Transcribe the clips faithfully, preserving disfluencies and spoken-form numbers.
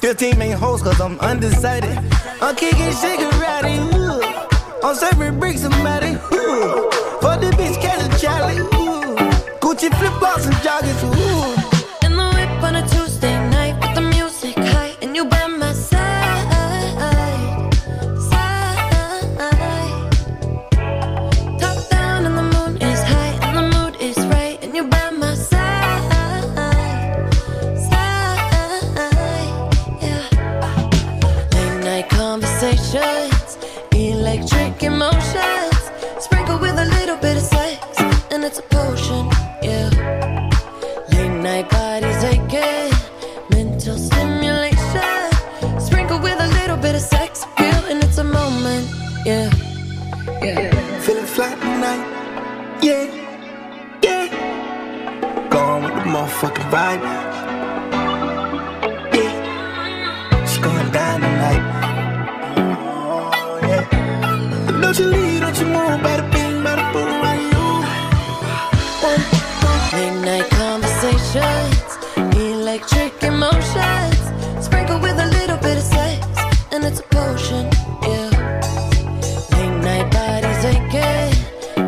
fifteen main hoes cause I'm undecided. I'm kicking cigarette, ooh. I'm serving bricks and matty, ooh. For the bitch catch a Charlie, ooh. Gucci flip-flops and joggers, ooh. In the whip on a Tuesday night with the music high, and you by my side, side. Top down and the moon is high, and the mood is right, and you by my side, side. Conversations, electric emotions, sprinkled with a little bit of sex, and it's a potion, yeah. Late night bodies aching, mental stimulation, sprinkled with a little bit of sex appeal, and it's a moment, yeah, yeah. Feeling flat tonight, yeah, yeah. Gone with the motherfucking vibe, yeah. It's going down tonight. Don't you leave, don't you move, bada bing, bada boom, why you? Late night conversations, electric emotions, sprinkled with a little bit of sex, and it's a potion, yeah. Late night bodies aching,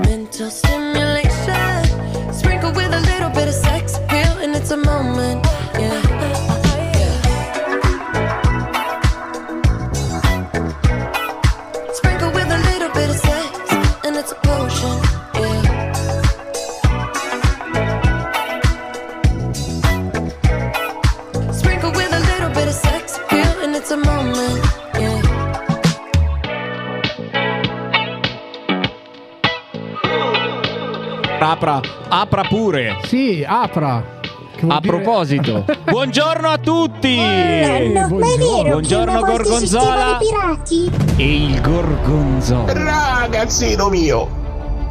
mental stimulation, sprinkled with a little bit of sex appeal, and it's a moment, yeah. Apra, apra pure. Sì, apra. A proposito, buongiorno a tutti. Eh, no, no, buongiorno, buongiorno Gorgonzola e il Gorgonzola. Ragazzino mio,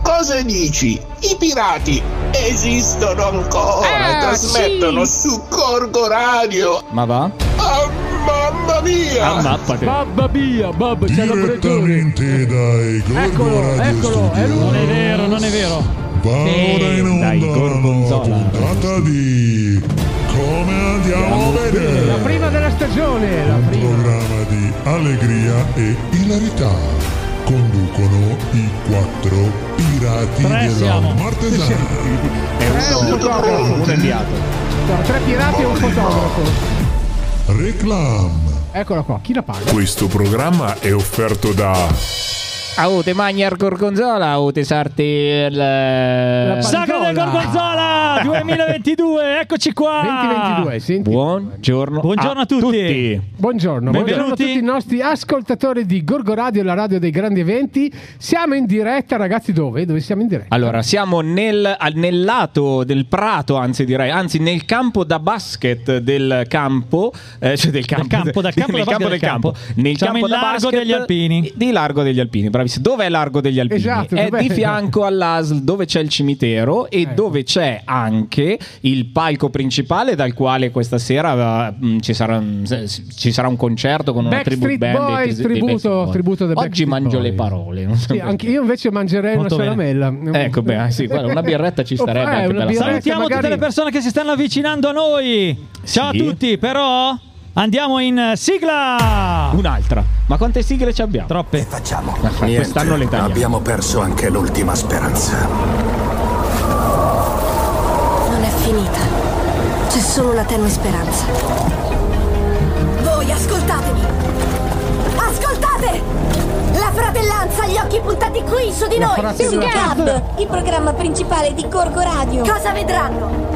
cosa dici? I pirati esistono ancora, ah, trasmettono sì. su Gorgo Radio. Ma va? Oh, mamma mia! Ammappate. Babba mia, babba, c'è la direttamente dai Gorgo eccolo, Radio. Eccolo, eccolo, non è vero, non è vero. Va ora in onda dai, Gorgonzola. Tratta di come andiamo a vedere la prima della stagione, la un prima. Programma di allegria e hilarità. Conducono i quattro pirati tre della siamo. Martesana e un fotografo, un inviato. Tre pirati e un fotografo. Reclam Eccolo qua, chi la paga? Questo programma è offerto da... Au te magni al gorgonzola, au te sarti il... la Sagra del Gorgonzola duemilaventidue, eccoci qua duemilaventidue, senti. Buongiorno, buongiorno a, a tutti. tutti Buongiorno, buongiorno a tutti i nostri ascoltatori di Gorgo Radio, la radio dei grandi eventi. Siamo in diretta, ragazzi, dove? Dove siamo in diretta? Allora, siamo nel, nel lato del prato, anzi direi, anzi nel campo da basket del campo eh, cioè del campo, del campo, del campo, nel campo del campo, campo. Nel siamo campo in da largo basket, degli Alpini. Di largo degli Alpini, dove è largo degli Alpini? Esatto, è di fianco all'A S L, dove c'è il cimitero e ecco, dove c'è anche il palco principale dal quale questa sera mh, ci, sarà, mh, ci sarà un concerto con una tribute band Boys, dei, tributo, dei tributo Boys. Oggi mangio Boys. le parole non so sì, anche io invece mangerei molto una salamella. Ecco, beh, sì, guarda, una birretta ci starebbe anche per la sera. Salutiamo magari tutte le persone che si stanno avvicinando a noi. Ciao sì. a tutti, però andiamo in sigla! Un'altra. Ma quante sigle ci abbiamo? Troppe. Facciamo. Niente, quest'anno le tagliamo. Abbiamo perso anche l'ultima speranza. Non è finita. C'è solo la tenue speranza. Voi ascoltatemi. Ascoltate! La fratellanza, gli occhi puntati qui su di la noi. Sing Up, il programma principale di Gorgo Radio. Cosa vedranno?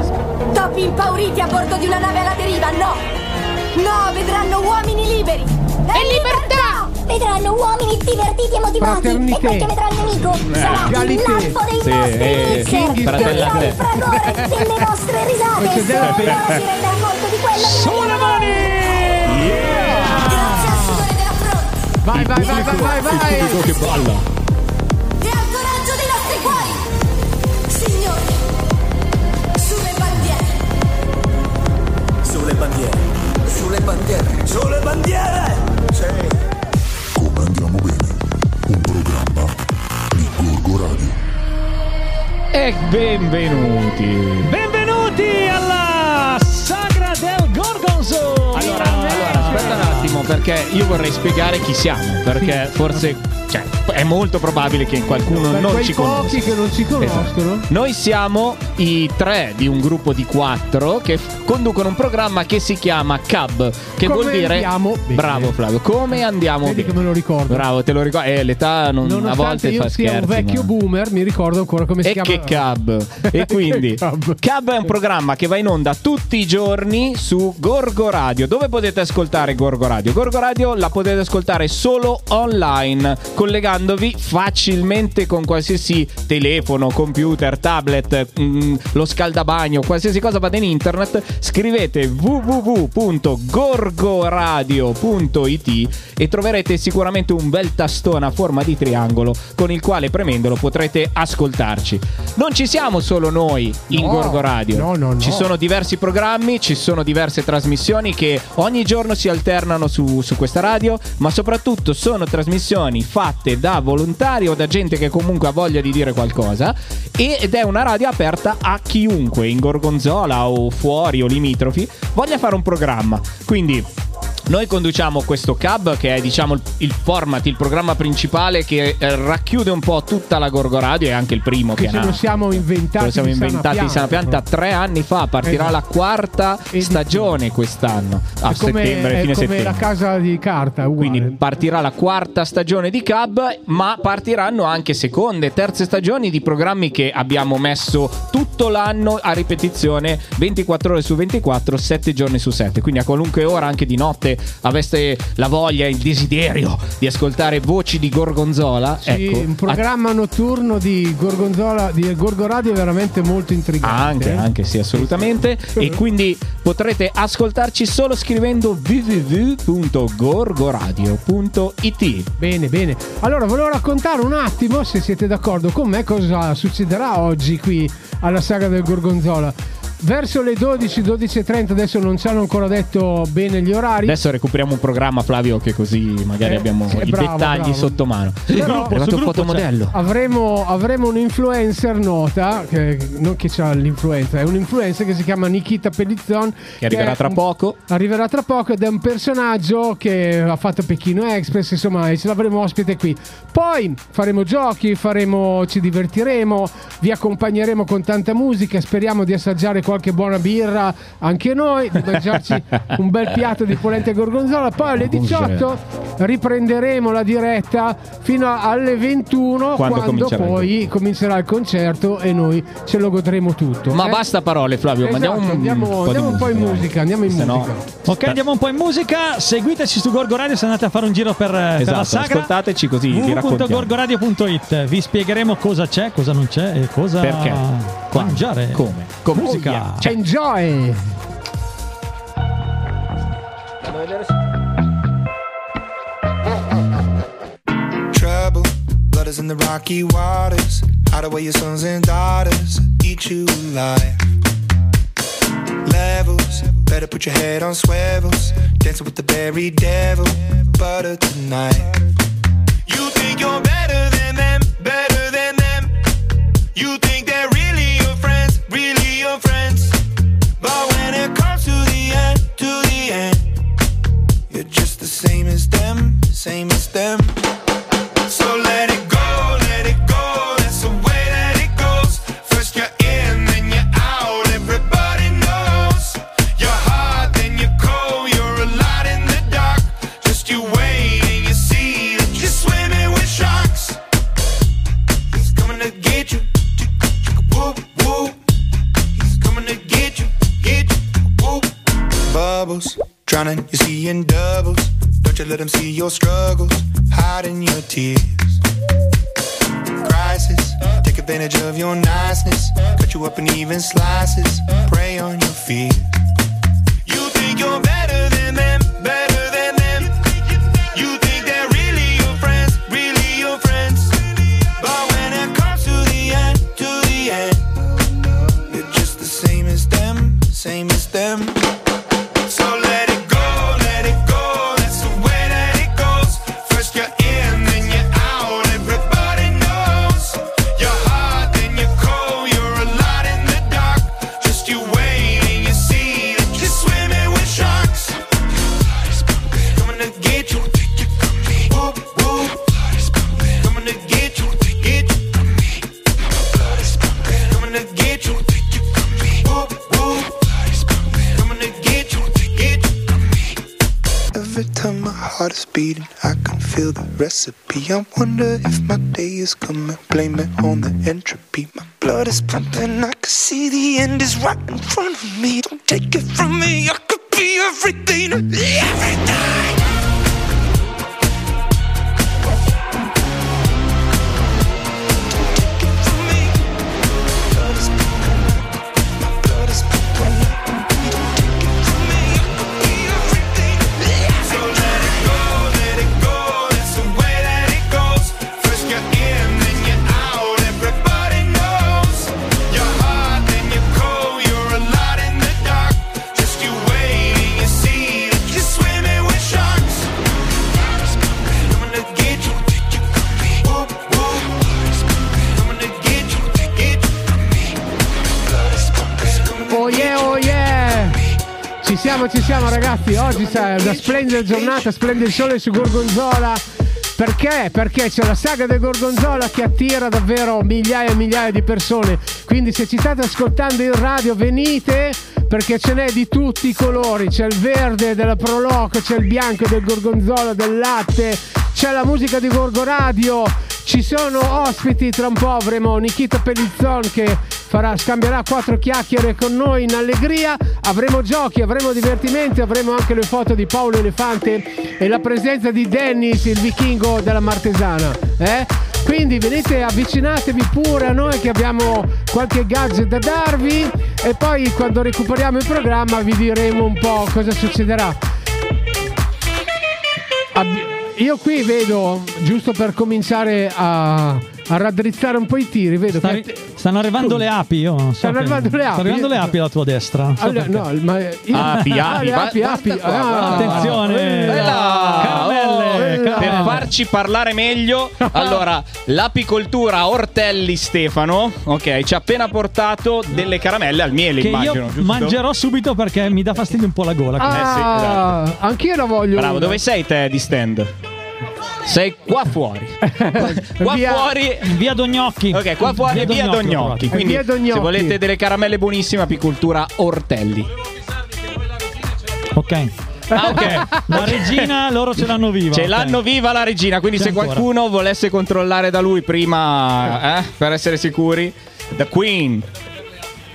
Topi impauriti a bordo di una nave alla deriva? No! No, vedranno uomini liberi e, e libertà. libertà! Vedranno uomini divertiti e motivati. E quel che vedrà il nemico eh. sarà Galité. Il lampo dei sì, nostri eh, mixer, il fragore delle nostre risate. Solo si renderà conto di quello che sono mani! Yeah! Grazie al sudore della fronte. Vai, vai, vai, vai, vai, vai! Il pubblico che balla! E al coraggio dei nostri cuori! Signori, sulle bandiere! Sulle bandiere! Sulle bandiere, sulle bandiere! Sì! Come andiamo bene? Un programma di Gorgo Radio. E benvenuti! Benvenuti alla Sagra del Gorgonzola! Allora, allora, aspetta un attimo, perché io vorrei spiegare chi siamo, perché sì. forse... Cioè, è molto probabile che qualcuno per non ci conosca. Che non ci conoscono. Esatto. Noi siamo i tre di un gruppo di quattro che f- conducono un programma che si chiama C A B, che come vuol dire andiamo bene. Bravo Flavio, come andiamo Vedi bene. Che me lo ricordo. Bravo, te lo ricordo. Eh, l'età non, a volte fa scherzi. Nonostante io sia un vecchio ma... boomer, mi ricordo ancora come si e chiama. Che C A B. E quindi C A B. C A B è un programma che va in onda tutti i giorni su Gorgo Radio. Dove potete ascoltare Gorgo Radio? Gorgo Radio la potete ascoltare solo online, collegandovi facilmente con qualsiasi telefono, computer, tablet, mh, lo scaldabagno, qualsiasi cosa vada in internet. Scrivete w w w punto gorgoradio punto i t e troverete sicuramente un bel tastone a forma di triangolo con il quale premendolo potrete ascoltarci. Non ci siamo solo noi in no, Gorgo Radio, no, no, no. Ci sono diversi programmi, ci sono diverse trasmissioni che ogni giorno si alternano su, su questa radio, ma soprattutto sono trasmissioni fatte da volontari o da gente che comunque ha voglia di dire qualcosa, ed è una radio aperta a chiunque in Gorgonzola o fuori o limitrofi voglia fare un programma. Quindi noi conduciamo questo C A B, che è diciamo il format, il programma principale che racchiude un po' tutta la Gorgo Radio, e anche il primo che, che ce lo siamo inventati, lo siamo inventati in sana pianta tre anni fa. Partirà esatto. la quarta edizione. stagione quest'anno a è come, settembre, è fine come settembre. La casa di carta uguale. Quindi partirà la quarta stagione di C A B, ma partiranno anche seconde, terze stagioni di programmi che abbiamo messo tutto l'anno a ripetizione, ventiquattro ore su ventiquattro, sette giorni su sette, quindi a qualunque ora, anche di notte, aveste la voglia, il desiderio di ascoltare voci di Gorgonzola. Sì, ecco, un programma a... notturno di Gorgonzola, di Gorgo Radio, è veramente molto intrigante. Anche, eh? anche sì, assolutamente. E quindi potrete ascoltarci solo scrivendo w w w punto gorgoradio punto i t. Bene, bene. Allora, volevo raccontare un attimo, se siete d'accordo con me, cosa succederà oggi qui alla Sagra del Gorgonzola. Verso le dodici, dodici e trenta, adesso non ci hanno ancora detto bene gli orari. Adesso recuperiamo un programma, Flavio, che così magari eh, abbiamo eh, i bravo, dettagli bravo. sotto mano. Sul gruppo, è arrivato un fotomodello. Cioè, avremo, avremo un influencer nota, che, non che c'ha l'influenza, è un influencer che si chiama Nikita Pelizon. Che, che arriverà tra poco. Arriverà tra poco ed è un personaggio che ha fatto Pechino Express, insomma, e ce l'avremo ospite qui. Poi faremo giochi, faremo, ci divertiremo, vi accompagneremo con tanta musica, speriamo di assaggiare qualcosa qualche buona birra anche noi, di mangiarci un bel piatto di polenta e gorgonzola. Poi alle diciotto riprenderemo la diretta fino alle ventuno, quando, quando poi comincerà il concerto e noi ce lo godremo tutto. Ma eh? basta parole, Flavio, esatto, mandiamo un, andiamo, un, po, andiamo un po' in musica, andiamo in se musica. No. Ok, andiamo un po' in musica, seguiteci su Gorgo Radio se andate a fare un giro per, esatto, per la sagra. Ascoltateci così vi raccontiamo. gorgo radio punto it vi spiegheremo cosa c'è, cosa non c'è e cosa perché quando, mangiare, come, come musica. Oh yeah. Enjoy. Trouble, blood is in the rocky waters. Hide away your sons and daughters, eat you alive. Levels, better put your head on swivels. Dancing with the berry devil, butter tonight. You think you're better than them, better than them. You think they're really your friends, really your friends. But when it comes to the end, to the end, you're just the same as them, same as them. So let it go, let it go, that's the way that it goes. First you're in, then you're out, everybody knows. You're hot, then you're cold, you're a lot in the dark. Just you wait and you see that you're swimming with sharks. He's coming to get you, whoop, whoop. He's coming to get you, get you, whoop. Bubbles, drowning, you're seeing doubles. Don't you let them see your struggles, hiding your tears. Crisis, take advantage of your niceness. Cut you up in even slices, prey on your fears. You think you're better than them, better than them. You think they're really your friends, really your friends. But when it comes to the end, to the end, you're just the same as them, same as them. So let it go, let it go, that's the way that it goes. First you're in, then you're out, everybody knows. You're hot, then you're cold, you're a lot in the dark. Just you wait and you see that you're swimming with sharks. Coming to get you, whoop, whoop. Coming to get you, get you. Coming to get you, whoop, whoop. Coming to get you, get you. Every time my heart is beating, I can feel the recipe. I wonder if my day is coming. Blame it on the entropy. My blood is pumping. I can see the end is right in front of me. Don't take it from me. I could be everything, to be everything. Ci siamo, ci siamo ragazzi, oggi è una splendida giornata, splende il sole su Gorgonzola. Perché? Perché c'è la saga del Gorgonzola che attira davvero migliaia e migliaia di persone. Quindi se ci state ascoltando in radio venite, perché ce n'è di tutti i colori. C'è il verde della Proloco, c'è il bianco del Gorgonzola, del latte, c'è la musica di Gorgo Radio. Ci sono ospiti, tra un po' avremo Nikita Pelizon che farà, scambierà quattro chiacchiere con noi in allegria. Avremo giochi, avremo divertimenti, avremo anche le foto di Paolo Elefante e la presenza di Dennis, il vichingo della Martesana. Eh? Quindi venite, avvicinatevi pure a noi che abbiamo qualche gadget da darvi e poi quando recuperiamo il programma vi diremo un po' cosa succederà. Abbi- Io qui vedo, giusto per cominciare a, a raddrizzare un po' i tiri, vedo Stari, che stanno arrivando uh, le api. Io non so stanno arrivando le api. Stanno arrivando le api alla tua destra. So allora, no, ma io, api, api, ah, api, api, api. Ah, attenzione, bella. Caramelle, oh, bella. Per farci parlare meglio, allora l'apicoltura Ortelli Stefano, ok, ci ha appena portato delle caramelle al miele. Che immagino, io giusto? Mangerò subito perché mi dà fastidio un po' la gola. Ah, eh sì, esatto. Anch'io la voglio. Bravo, una. Dove sei te di stand? sei qua fuori. Qua via, fuori via Dognocchi. Ok, qua fuori è via Dognocchi. Quindi via Dognocchi. Se volete delle caramelle buonissime, apicoltura Ortelli. Ok. Ah, ok. La regina loro ce l'hanno viva. Ce okay. l'hanno viva la regina. Quindi c'è se ancora. Qualcuno volesse controllare da lui prima, eh, per essere sicuri. The Queen.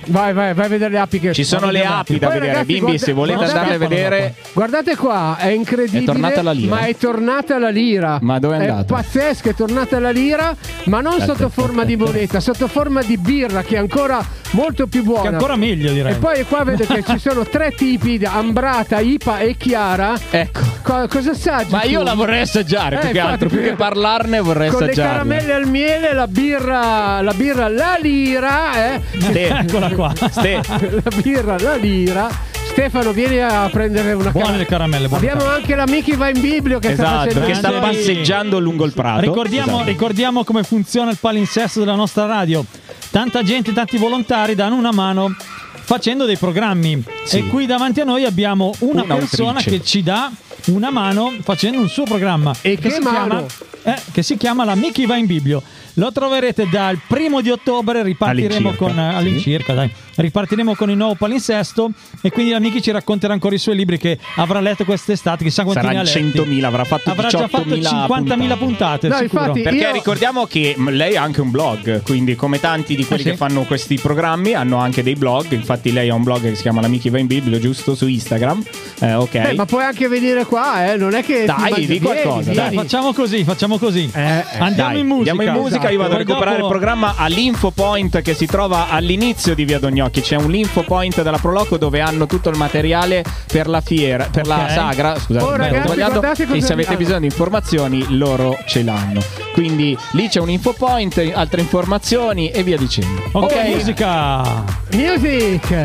Vai, vai, vai a vedere le api che ci sono, le api da poi, vedere, ragazzi, bimbi, guarda... se volete andarle a vedere. Guardate qua, è incredibile. È tornata la lira. Ma è tornata la lira. Ma dove è andata? È pazzesca, è tornata la lira, ma non sotto eh, forma eh, di moneta, eh. sotto forma di birra che è ancora molto più buona. Che è ancora meglio, direi. E poi qua vedete ci sono tre tipi: ambrata, I P A e chiara. Ecco. Co- cosa assaggi? Ma tu? Io la vorrei assaggiare, eh, più che altro, più che parlarne vorrei assaggiare. Con assaggiarla. Le caramelle al miele, la birra, la birra la lira, eh. Eccola. Qua. Ste- la birra, la lira. Stefano, vieni a prendere una buone car- le caramelle. Buone abbiamo caramelle. Anche la Miki va in biblio che, esatto, sta, che sta passeggiando lungo il prato. Ricordiamo, esatto. ricordiamo come funziona il palinsesto della nostra radio. Tanta gente, tanti volontari danno una mano facendo dei programmi. Sì. E qui davanti a noi abbiamo una, una persona autrice. Che ci dà una mano facendo un suo programma. E che, che, si, chiama, eh, che si chiama La Miki va in biblio. Lo troverete dal primo di ottobre, ripartiremo all'incirca, con, sì. all'incirca dai. ripartiremo con il nuovo palinsesto e quindi l'amici ci racconterà ancora i suoi libri che avrà letto quest'estate, chissà quanti ne ha letti. Sarà centomila, avrà fatto avrà già fatto cinquantamila puntate, puntate no, sicuro. Infatti, perché io... ricordiamo che lei ha anche un blog, quindi come tanti di quelli eh sì. che fanno questi programmi hanno anche dei blog, infatti lei ha un blog che si chiama La Miki va in biblio, giusto, su Instagram. Eh, ok. Eh, ma puoi anche venire qua, eh, non è che dai, di qualcosa, dai, facciamo così, facciamo così. Eh, eh, andiamo dai, in musica. Andiamo in musica. Io vado a recuperare dopo... il programma all'Info Point che si trova all'inizio di Via Dognocchi. C'è un Info Point della Proloco dove hanno tutto il materiale per la fiera, per okay. la sagra. Scusate, oh, ragazzi, sbagliato. E se avete bisogno di informazioni, loro ce l'hanno. Quindi lì c'è un Info Point, altre informazioni e via dicendo. Ok, okay. musica. Music.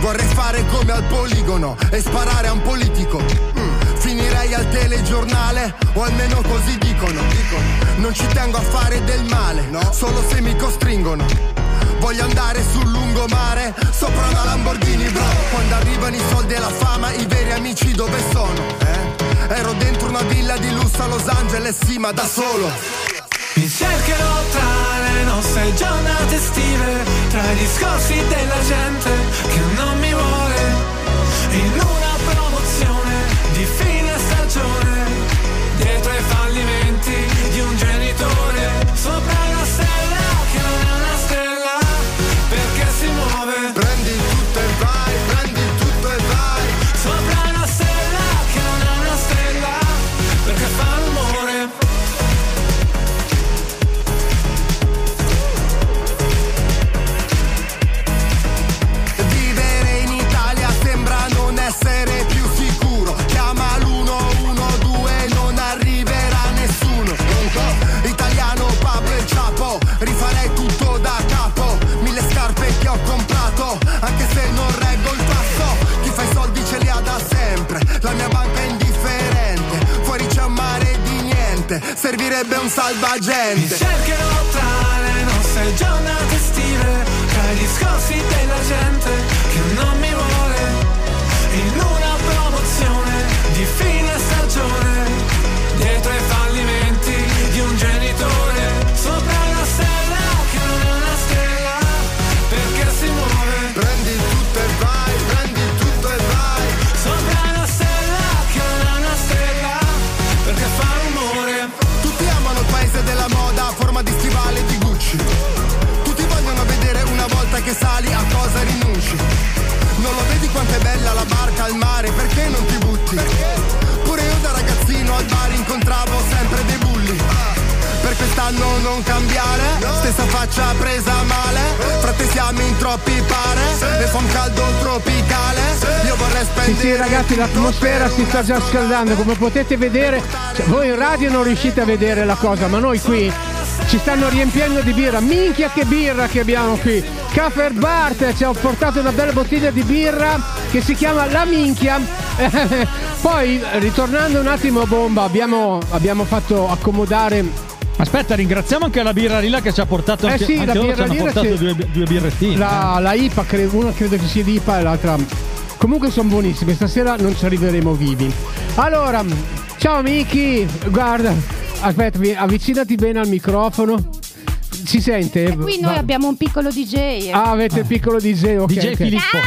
Vorrei fare come al poligono e sparare a un politico. mm. Finirei al telegiornale, o almeno così dicono. dicono Non ci tengo a fare del male, no. Solo se mi costringono. Voglio andare sul lungomare sopra una Lamborghini, bro. Quando arrivano i soldi e la fama, i veri amici dove sono? Eh? Ero dentro una villa di lusso a Los Angeles, sì, ma da solo. Mi cercherò tra le nostre giornate estive, tra i discorsi della gente che non mi vuole, in una promozione di fine stagione, dietro ai fallimenti di un genitore, sopra una stella che non è una stella perché si muove. Prendi tutto e vai, prendi tutto e vai, sopra una stella che non è una stella perché fa rumore. Essere più sicuro, chiama l'uno uno due, non arriverà nessuno. Italiano Pablo e Ciapo, rifarei tutto da capo. Mille scarpe che ho comprato, anche se non reggo il passo. Chi fa i soldi ce li ha da sempre, la mia banca è indifferente. Fuori c'è un mare di niente, servirebbe un salvagente. Mi cercherò tra le nostre giornate estive, tra i discorsi della gente che non mi vuole, in una promozione di fine stagione, dietro ai fallimenti di un genitore, sopra una stella che non è una stella perché si muove. Prendi tutto e vai, prendi tutto e vai, sopra una stella che non è una stella perché fa rumore. Tutti amano il paese della moda a forma di stivale di Gucci. Tutti vogliono vedere una volta che sali a cosa rinunci. Non lo vedi quanto è bella la barca al mare, perché non ti butti? Perché? Pure io da ragazzino al bar incontravo sempre dei bulli. ah. Per quest'anno non cambiare, no. Stessa faccia presa male, eh. frate siamo in troppi pare, sì. E fa un caldo tropicale, sì. Io vorrei spendere. Sì, sì, ragazzi, l'atmosfera si sta già scaldando, come potete vedere, cioè, voi in radio non riuscite a vedere la cosa, ma noi qui ci stanno riempiendo di birra. Minchia che birra che abbiamo qui. Caffer Bart ci ha portato una bella bottiglia di birra che si chiama La Minchia. Poi ritornando un attimo a bomba, abbiamo, abbiamo fatto accomodare Aspetta, ringraziamo anche la birra Lilla che ci ha portato, eh anche, sì, anche la loro birra ci hanno portato sì. due, due birrettine. La, la I P A, credo, una credo che sia di I P A e l'altra. Comunque sono buonissime, stasera non ci arriveremo vivi. Allora, ciao amici, guarda, aspetta, avvicinati bene al microfono. Si sente? E qui noi Va. abbiamo un piccolo D J. Ah, avete ah. il piccolo D J, ok. D J okay. Filippo.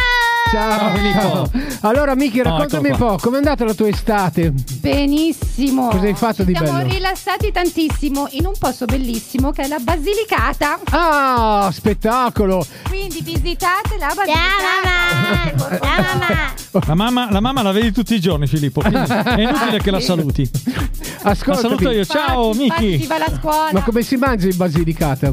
Ciao, ciao. Allora Miki, raccontami oh, ecco un po', com'è andata la tua estate? Benissimo. Cosa hai fatto Ci di bello? Ci siamo rilassati tantissimo in un posto bellissimo che è la Basilicata. Ah, spettacolo. Quindi visitate la Basilicata. Ciao mamma. La mamma, la mamma la vedi tutti i giorni Filippo, quindi è inutile che la saluti. Ascolta, la saluto io, ciao Miki. Viva la scuola. Ma come si mangia in Basilicata?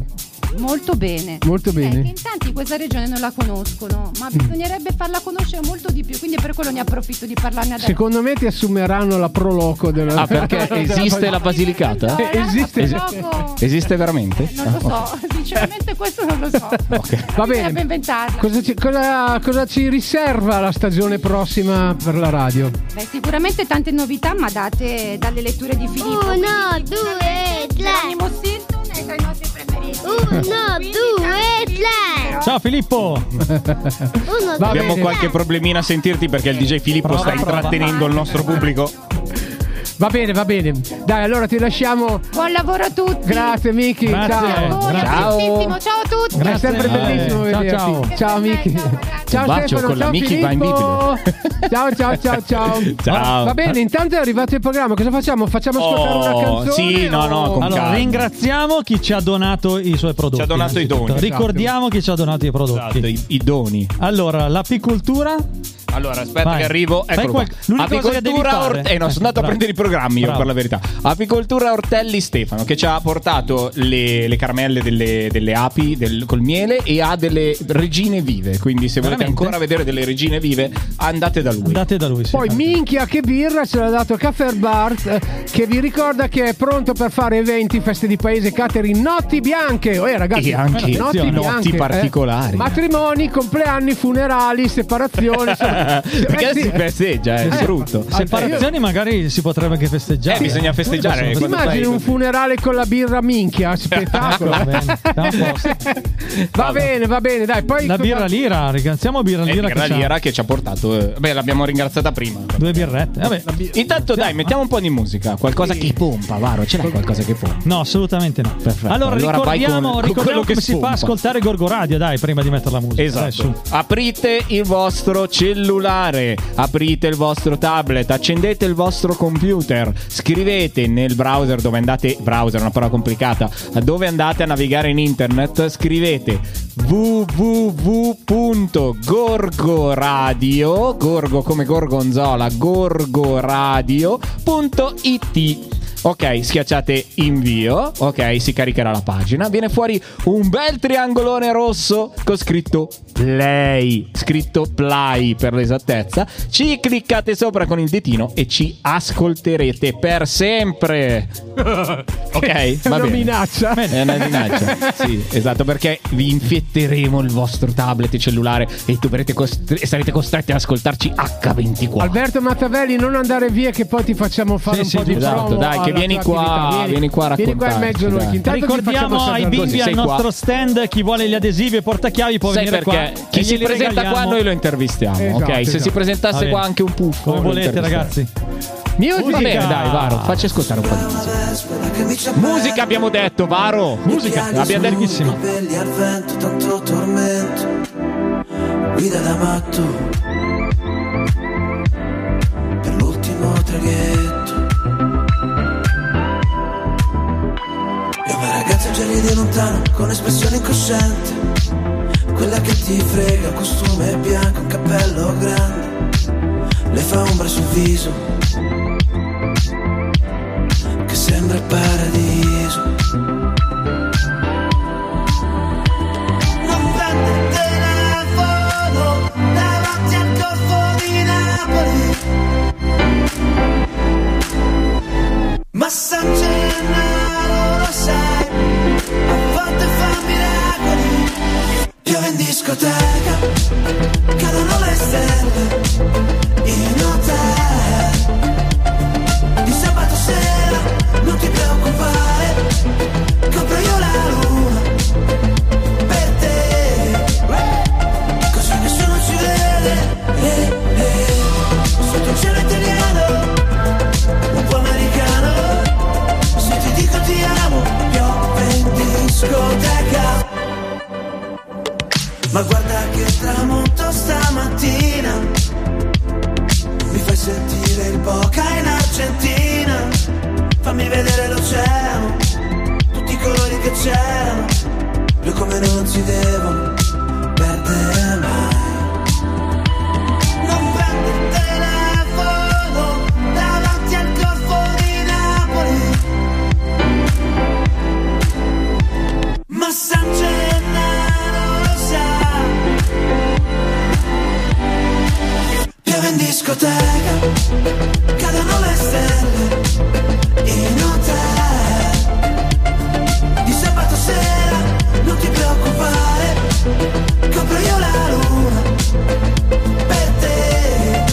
Molto bene, molto bene. Eh, che in tanti questa regione non la conoscono, ma bisognerebbe farla conoscere molto di più, quindi per quello ne approfitto di parlarne adesso. Secondo me ti assumeranno la Proloco della... Ah, perché esiste la Basilicata? Eh, esiste esiste, esiste veramente? Eh, non lo so, sinceramente questo non lo so. Okay. Va bene. Cosa ci, cosa, cosa ci riserva la stagione prossima per la radio? Beh, sicuramente tante novità, ma date dalle letture di Filippo. Uno, quindi, due, tre. L'animo Sinton è tra i nostri preferiti. Uh. Uno, due, tre. Ciao Filippo. Abbiamo qualche problemina a sentirti perché il D J Filippo prova, sta intrattenendo prova. il nostro pubblico. Va bene, va bene. Dai, allora ti lasciamo. Buon lavoro a tutti. Grazie Miki. Ciao. Ciao. Ciao. Ciao a tutti. Grazie. È sempre bellissimo eh. vederti. Ciao, ciao. Ciao Miki. Ciao. Un bacio con la Miki va in Biblio. Ciao, ciao, ciao, ciao. Ciao. Va bene, intanto è arrivato il programma. Cosa facciamo? Facciamo ascoltare oh, una canzone? Sì, no, no, con allora, calma. Ringraziamo chi ci ha donato i suoi prodotti. Ci ha donato i doni. Ricordiamo esatto. chi ci ha donato i prodotti. Esatto, i, i doni. Allora, l'apicoltura. Allora, aspetta Vai. che arrivo. Eccolo qua. Apicoltura Ortelli. Eh no, sono andato a prendere i programmi io, per la verità. Apicoltura Ortelli Stefano, che ci ha portato le, le caramelle delle, delle api del, col miele, e ha delle regine vive. Quindi se Veramente? volete ancora vedere delle regine vive, andate da lui. Andate da lui sì, Poi minchia che birra ce l'ha dato Caffè Bar, eh, che vi ricorda che è pronto per fare eventi, feste di paese, catering, notti bianche. Oh, eh, ragazzi, e anche notti, notti bianche, particolari, eh. matrimoni, compleanni, funerali, separazioni. Perché eh, sì. si festeggia, è eh, brutto. Separazioni magari si potrebbe anche festeggiare. Eh, bisogna festeggiare. Ti immagini un funerale con la birra minchia? Spettacolo. Va bene, va bene, va bene, dai. Poi la birra lira, ringraziamo birra lira, birra che, lira c'ha. che ci ha portato. Beh, l'abbiamo ringraziata prima. Due birrette. Vabbè. Birra. Intanto dai, mettiamo un po' di musica. Qualcosa sì. che pompa, Varo. Ce l'hai qualcosa che pompa? No, assolutamente no. Perfetto. Allora, allora ricordiamo, con, ricordiamo con come si fa a ascoltare Gorgo Radio, dai, prima di mettere la musica. Esatto. Aprite il vostro cellulare. Cellulare, aprite il vostro tablet, accendete il vostro computer, scrivete nel browser dove andate, browser è una parola complicata, dove andate a navigare in internet, scrivete w w w punto gorgoradio, gorgo come gorgonzola, gorgoradio punto it. Ok, schiacciate invio, ok, si caricherà la pagina, viene fuori un bel triangolone rosso con scritto play, scritto play per l'esattezza, ci cliccate sopra con il ditino e ci ascolterete per sempre. Ok, è va una bene. minaccia. È una minaccia, sì, esatto, perché vi infetteremo il vostro tablet e cellulare e dovrete costri- sarete costretti ad ascoltarci acca ventiquattro. Alberto Mattavelli, non andare via che poi ti facciamo fare sì, un sì, po' di esatto, promo. Dai, che vieni qua, vieni, vieni qua a raccontarci. Vieni qua in mezzo. Ricordiamo ai bimbi al nostro qua. stand, chi vuole gli adesivi e portachiavi può Sai venire perché? qua. Chi si presenta regaliamo. qua noi lo intervistiamo, esatto, ok? Esatto. Se si presentasse ah, qua anche un puffo. Come volete ragazzi. Musica. Va bene, dai, Varo, facci ascoltare un po' di musica. Musica abbiamo detto, Varo. Musica, abbiamo detto. Capelli al vento, tanto tormento. Guida da matto. Per l'ultimo traghetto. Ragazzi già lì di lontano, con espressione incosciente, quella che ti frega, un costume bianco, un cappello grande, le fa ombra sul viso, che sembra il paradiso. Non prende il telefono, davanti al Golfo di Napoli, ma San Gennaro lo sai, a volte fa miracoli. Piove in discoteca, cadono le stelle, in hotel, di sabato sera, non ti preoccupare. Ma guarda che tramonto stamattina, mi fai sentire il Boca in Argentina. Fammi vedere l'oceano, tutti i colori che c'erano, io come non si devo perdere mai. Non prendo il telefono davanti al corpo di Napoli, ma San Gennaro lo sa. Piove in discoteca, cadono le stelle in hotel. Di sabato sera non ti preoccupare, compro io la luna per te,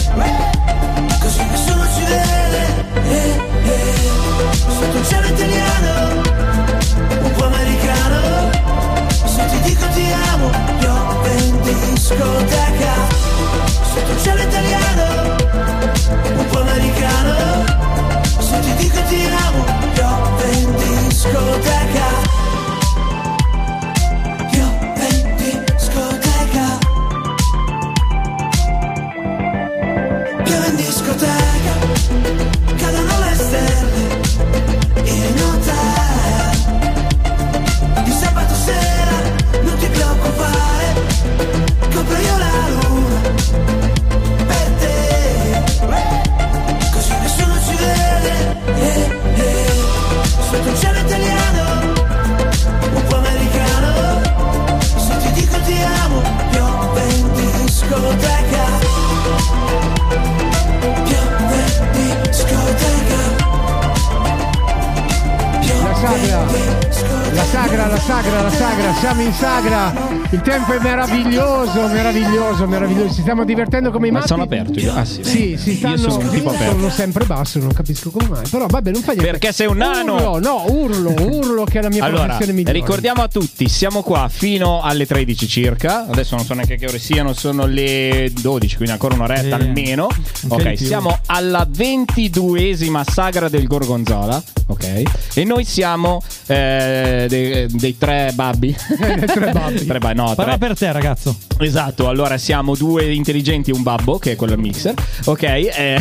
così nessuno ci vede. eh, eh. Sotto un cielo italiano, un po' americano, se ti dico ti amo, piove in discoteca. Sotto un cielo italiano, un po' americano, se ti dico ti amo, piove in discoteca. Cadono le stelle in hotel. Di sabato sera non ti preoccupare, compro io la luna per te, così nessuno ci vede. eh, eh. Sotto un cielo italiano, un po' americano, se ti dico ti amo, piove in discoteca. La sagra, la sagra, la sagra, la sagra, siamo in sagra, il tempo è meraviglioso, meraviglioso, meraviglioso, ci stiamo divertendo come i matti. Ma sono aperto io. Ah, sì, sì, si stanno, io sono un tipo aperto. Sono sempre basso, non capisco come mai, però vabbè, non fai niente. Perché sei un nano. Urlo, no, urlo, urlo che è la mia allora, professione migliore. Ricordiamo a tutti, siamo qua fino alle tredici circa, adesso non so neanche che ore siano, sono le dodici, quindi ancora un'oretta eh, almeno. Ok, siamo alla ventiduesima sagra del Gorgonzola, ok? E noi siamo Eh, dei, dei tre babbi, tre babbi. Tre ba- no, parla tre. Per te, ragazzo. Esatto, allora siamo due intelligenti e un babbo, che è quello del mixer. Ok, eh,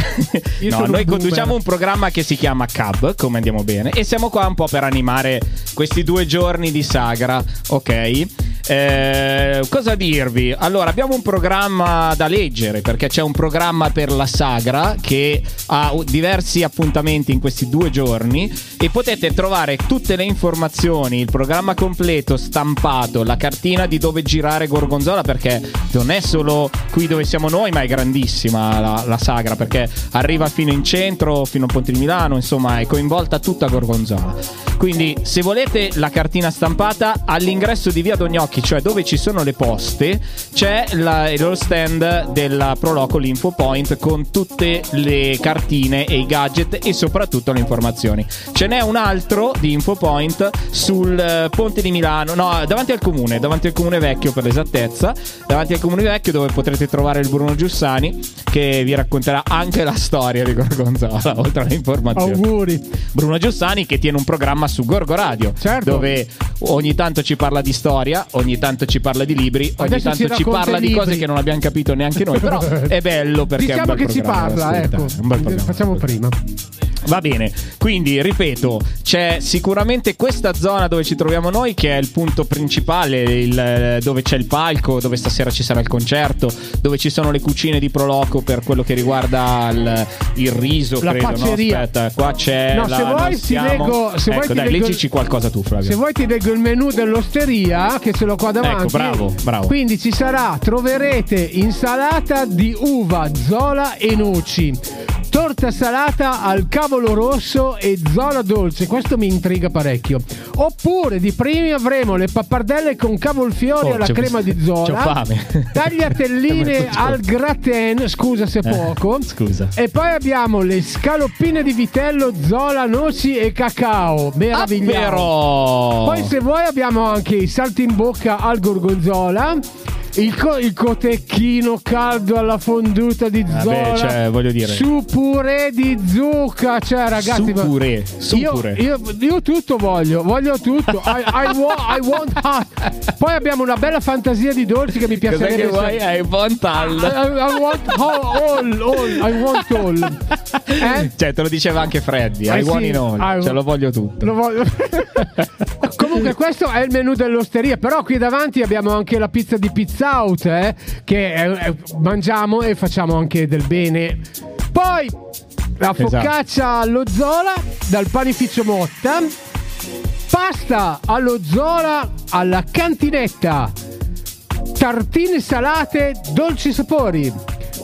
no, noi conduciamo boomer. un programma che si chiama Cab, come andiamo bene, e siamo qua un po' per animare questi due giorni di sagra. Ok, eh, cosa dirvi? Allora, abbiamo un programma da leggere, perché c'è un programma per la sagra che ha diversi appuntamenti in questi due giorni, e potete trovare tutte le informazioni, il programma completo stampato, la cartina di dove girare Gorgonzola, perché non è solo qui dove siamo noi, ma è grandissima la, la sagra, perché arriva fino in centro, fino a Ponte di Milano, insomma è coinvolta tutta Gorgonzola. Quindi se volete la cartina stampata, all'ingresso di Via Dognocchi, cioè dove ci sono le poste, c'è la, lo stand della Proloco, l'Info Point, con tutte le cartine e i gadget e soprattutto le informazioni. Ce n'è un altro di InfoPoint sul Ponte di Milano, no, davanti al comune, davanti al comune vecchio per l'esattezza, davanti al comune vecchio, dove potrete trovare il Bruno Giussani, che vi racconterà anche la storia di Gorgonzola, oltre alle informazioni. Auguri Bruno Giussani, che tiene un programma su Gorgo Radio, certo, dove ogni tanto ci parla di storia, ogni tanto ci parla di libri, ogni adesso tanto ci parla di cose che non abbiamo capito neanche noi, però è bello perché diciamo è un bel che ci parla, ecco, facciamo prima. Va bene, quindi ripeto, c'è sicuramente questa zona dove ci troviamo noi, che è il punto principale, il, dove c'è il palco, dove stasera ci sarà il concerto, dove ci sono le cucine di Proloco per quello che riguarda il, il riso, la credo, pasticceria. No, aspetta, qua c'è no, la, se vuoi ti leggo, se ecco, vuoi dai, ti leggici il, qualcosa tu, Flavio. Se vuoi ti leggo il menù dell'osteria, che ce l'ho qua davanti. Ecco, bravo, bravo. Quindi ci sarà, troverete insalata di uva, zola e noci, torta salata al cavolo rosso e zola dolce, questo mi intriga parecchio. Oppure di primi avremo le pappardelle con cavolfiori oh, alla crema bis- di zola, tagliatelline al gratin, scusa se eh, poco, scusa. E poi abbiamo le scaloppine di vitello, zola, noci e cacao, meraviglioso. Ah, poi se vuoi abbiamo anche i salti in bocca al gorgonzola, il, co- il cotechino caldo alla fonduta di zola, ah, cioè, voglio dire, su purè di zucca, cioè ragazzi, su purè, su io, purè. Io, io tutto voglio, voglio tutto. I, I, want, I want hot Poi abbiamo una bella fantasia di dolci che mi piacerebbe. Che vuoi? I want all. I, I want all, all, all. I want all. Eh? Cioè, te lo diceva anche Freddy. Eh I sì, want in all. I... Cioè, lo voglio tutto. Lo voglio... Comunque, questo è il menù dell'osteria. Però qui davanti abbiamo anche la pizza di Pizza Hut, eh, che eh, mangiamo e facciamo anche del bene. Poi la focaccia, esatto, allo Zola dal Panificio Motta, pasta allo Zola alla cantinetta, tartine salate, dolci sapori,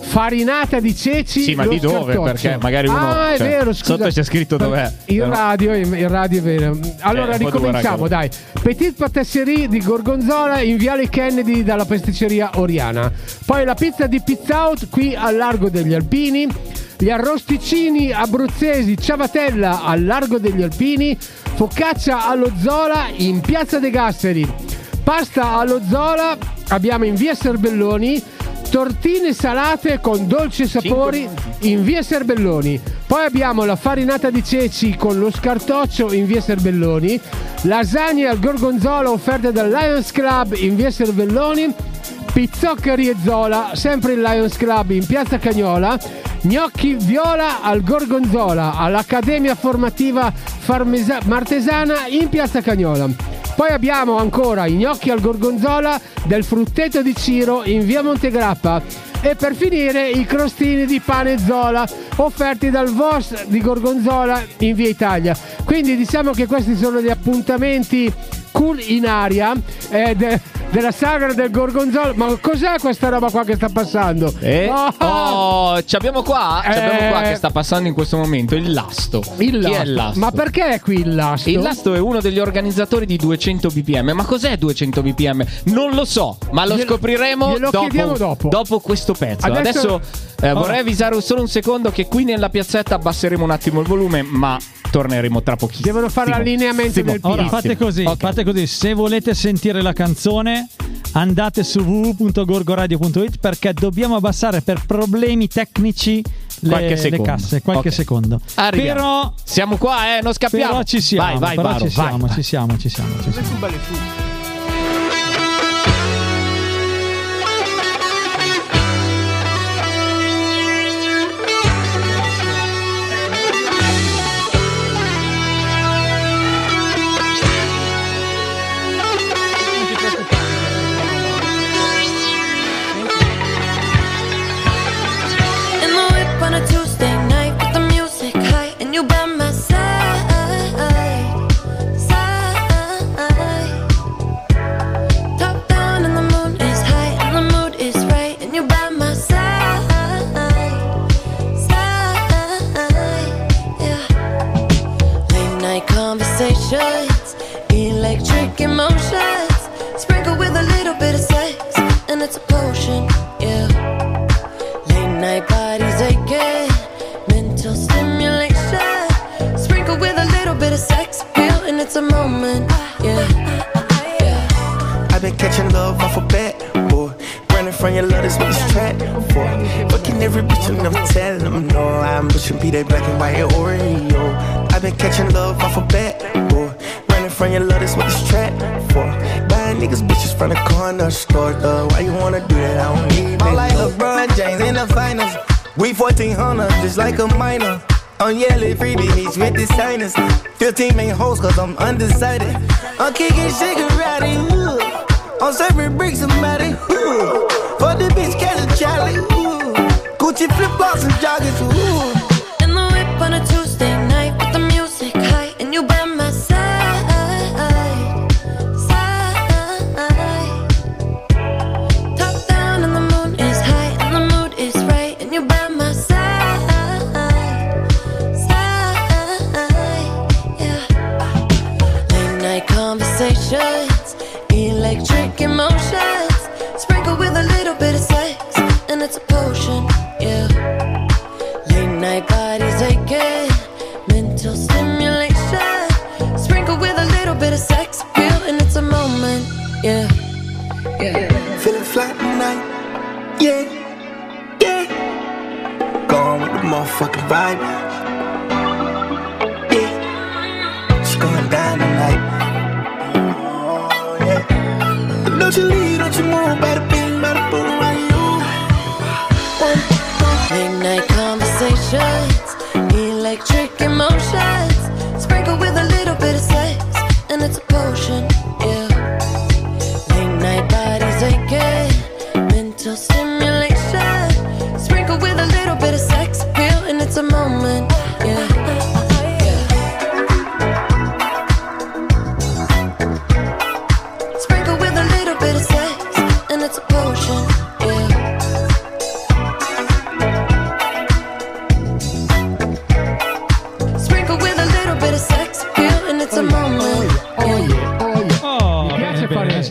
farinata di ceci. Sì, ma di dove? Scartoccio. Perché magari uno, ah, è cioè, vero, scusa, sotto c'è scritto dov'è. Il però... radio, il radio è vero. Allora eh, ricominciamo, dai. Petit Pâtisserie di Gorgonzola in Viale Kennedy dalla Pasticceria Oriana. Poi la pizza di Pizza Hut qui al largo degli Alpini. Gli arrosticini abruzzesi Ciavatella al largo degli Alpini. Focaccia allo Zola in Piazza De Gasseri. Pasta allo Zola abbiamo in Via Serbelloni. Tortine salate con dolci sapori in Via Serbelloni. Poi abbiamo la farinata di ceci con lo scartoccio in Via Serbelloni. Lasagne al gorgonzola offerte dal Lions Club in Via Serbelloni. Pizzoccheri e Zola, sempre il Lions Club in Piazza Cagnola. Gnocchi viola al gorgonzola all'Accademia Formativa Farmesa- Martesana in Piazza Cagnola. Poi abbiamo ancora i gnocchi al gorgonzola del Frutteto di Ciro in Via Montegrappa. E per finire i crostini di pane Zola offerti dal Vos di Gorgonzola in Via Italia. Quindi diciamo che questi sono gli appuntamenti culinaria eh, de- della sagra del Gorgonzola. Ma cos'è questa roba qua che sta passando? Eh? Oh! Oh, ci abbiamo qua, ci eh... abbiamo qua che sta passando in questo momento il lasto. Il lasto. Chi è il lasto? Ma perché è qui il lasto? Il lasto è uno degli organizzatori di duecento B P M. Ma cos'è duecento B P M? Non lo so, ma lo Glielo, scopriremo dopo, dopo. dopo questo pezzo. Adesso, Adesso eh, vorrei oh. avvisare solo un secondo che qui nella piazzetta abbasseremo un attimo il volume, ma torneremo tra pochissimo. Devono fare l'allineamento Simo. del Ora fate così, okay. fate così, se volete sentire la canzone andate su w w w punto gorgo radio punto i t perché dobbiamo abbassare per problemi tecnici le, le casse, qualche okay. secondo. Arriviamo. Però siamo qua, eh, non scappiamo. Però ci siamo, vai, vai, però Baro, ci, vai, siamo vai. ci siamo, ci siamo, ci siamo. Ci siamo. Electric emotions, sprinkle with a little bit of sex, and it's a potion, yeah. Late night bodies aching, mental stimulation, sprinkle with a little bit of sex appeal, and it's a moment, yeah, yeah. I've been catching love off a bat, boy, running from your love is what it's trapped for. Fucking every bitch and never tell them no, I'm pushing be they black and white Oreo. I've been catching love off a bat, boy. From your love, that's what it's trapped for. Buying niggas bitches from the corner store, though. Why you wanna do that? I don't need it. I'm like LeBron James in the finals. We fourteen hundred, just like a minor. I'm yelling free beach with the signers. fifteen main hoes, cause I'm undecided. I'm kicking shikarati, ooh. I'm serving bricks, somebody, ooh. For the bitch, catch a Charlie, ooh. Gucci flip flops and joggers, ooh. In the whip on a Tuesday night with the music high, and you by my side. Electric emotions, sprinkle with a little bit of sex, and it's a potion, yeah. Late night bodies aching, mental stimulation, sprinkle with a little bit of sex appeal, and it's a moment, yeah, yeah. Feeling flat tonight, yeah, yeah. Gone with the motherfucking vibe, yeah. She's going down tonight. Don't you leave, don't you move, better ping, better pull around you. Midnight conversations, electric emotions, sprinkle with a little bit of sex, and it's a potion, yeah. Late night bodies aching, mental stimulation, sprinkle with a little bit of sex appeal, and it's a moment, yeah.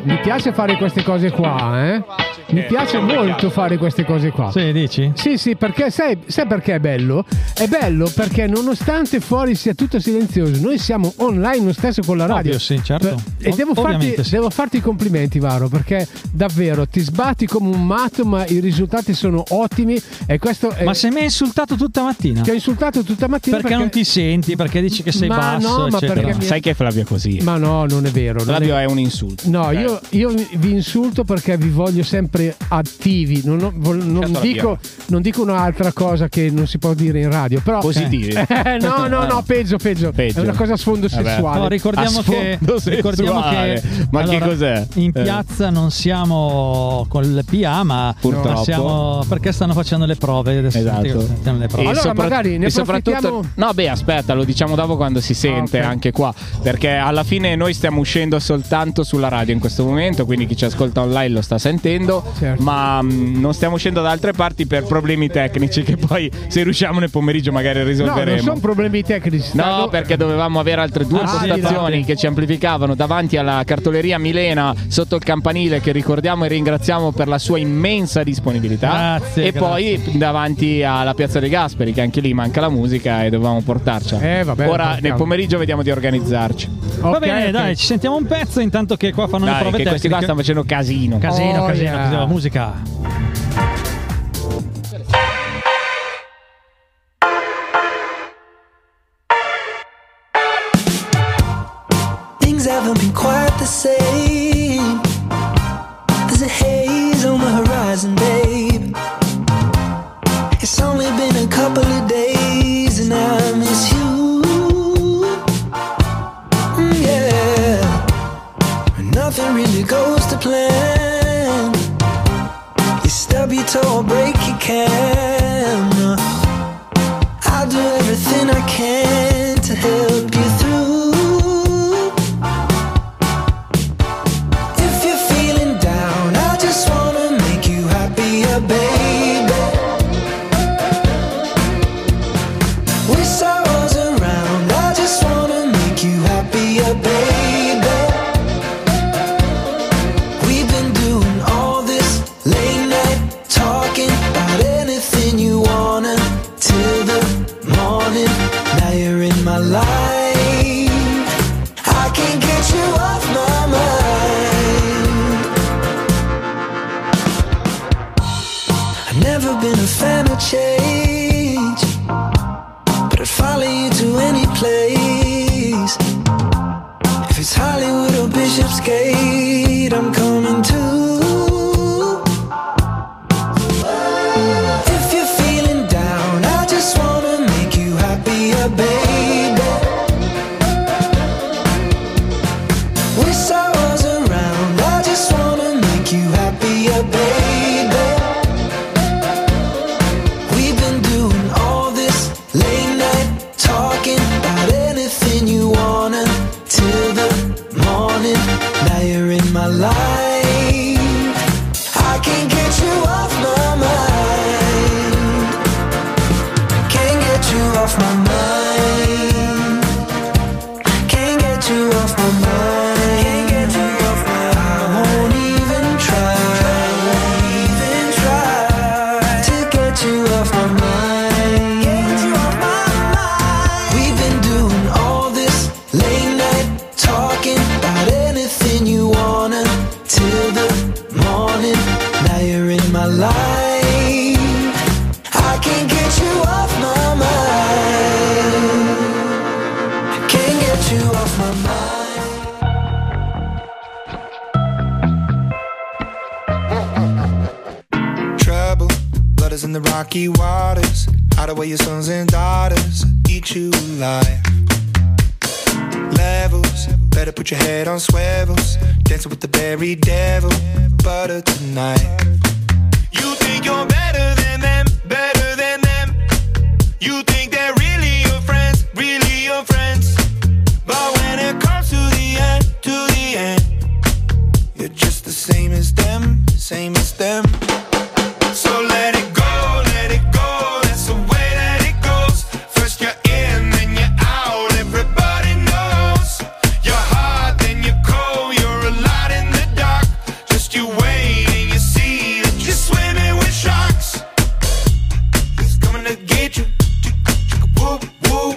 Mi piace fare queste cose qua, eh? Mi piace molto fare queste cose qua. Sì, dici? Sì, sì, perché sai, sai perché è bello? È bello perché nonostante fuori sia tutto silenzioso, noi siamo online lo stesso con la radio. Ovvio, sì, certo. E devo farti, sì. devo farti i complimenti, Varo, perché davvero ti sbatti come un matto, ma i risultati sono ottimi. E questo è... Ma se mi hai insultato tutta mattina? Ti ho insultato tutta mattina perché, perché non ti senti, perché dici che sei ma basso, no, eccetera. Ma perché... Sai che Flavio è così. Ma no, non è vero. Flavio è... è un insulto. No, okay. io... Io vi insulto perché vi voglio sempre attivi. Non, ho, non, dico, non dico un'altra cosa che non si può dire in radio, però positivi. Eh, no, no, no, peggio, peggio, peggio. È una cosa a sfondo sessuale. No, ricordiamo, a sfondo che, ricordiamo che ma allora, che cos'è? In piazza non siamo col P A, ma purtroppo siamo, perché stanno facendo le prove. Adesso esatto. le prove. E allora sopra- magari ne approfittiamo... No, beh, aspetta, lo diciamo dopo quando si sente, okay. anche qua, perché alla fine noi stiamo uscendo soltanto sulla radio in questo momento. Quindi chi ci ascolta online lo sta sentendo, certo. ma mh, non stiamo uscendo da altre parti per problemi tecnici che poi se riusciamo nel pomeriggio magari risolveremo. No, non sono problemi tecnici. No, perché dovevamo avere altre due ah, postazioni sì, che ci amplificavano davanti alla Cartoleria Milena sotto il campanile, che ricordiamo e ringraziamo per la sua immensa disponibilità. Grazie, e grazie. Poi davanti alla Piazza dei Gasperi, che anche lì manca la musica e dovevamo portarci. Eh, vabbè, ora nel pomeriggio vediamo di organizzarci. Okay, va bene, okay. dai, ci sentiamo un pezzo intanto che qua fanno dai, le prove tecniche. Questi qua stanno facendo casino. Casino, oh, casino, yeah. casino, musica. Things haven't been quite the same. There's a haze on the horizon, babe. It's only been a couple of days and I miss you. Nothing really goes to plan. You stub your toe or break your can. I'll do everything I can to help you through. If you're feeling down, I just wanna make you happier, baby. Wish I was around, I just wanna make you happier, baby. Change, but I'd follow you to any place. If it's Hollywood or Bishopsgate, I'm coming too. If you're feeling down, I just wanna make you happier, baby. Wish I was around, I just wanna make you happier, baby. Till the morning, now you're in my life. daughters in the rocky waters. Hide away your sons and daughters, eat you alive. Levels, better put your head on swivels. Dancing with the berry devil, butter tonight. You think you're better than them, better than them. You think they're really your friends, really your friends. But when it comes to the end, to the end, you're just the same as them, same as them. So let it go, let it go, that's the way that it goes. First you're in, then you're out, everybody knows. You're hot, then you're cold, you're a light in the dark. Just you wait and you see that you're swimming with sharks. He's coming to get you, whoop whoop.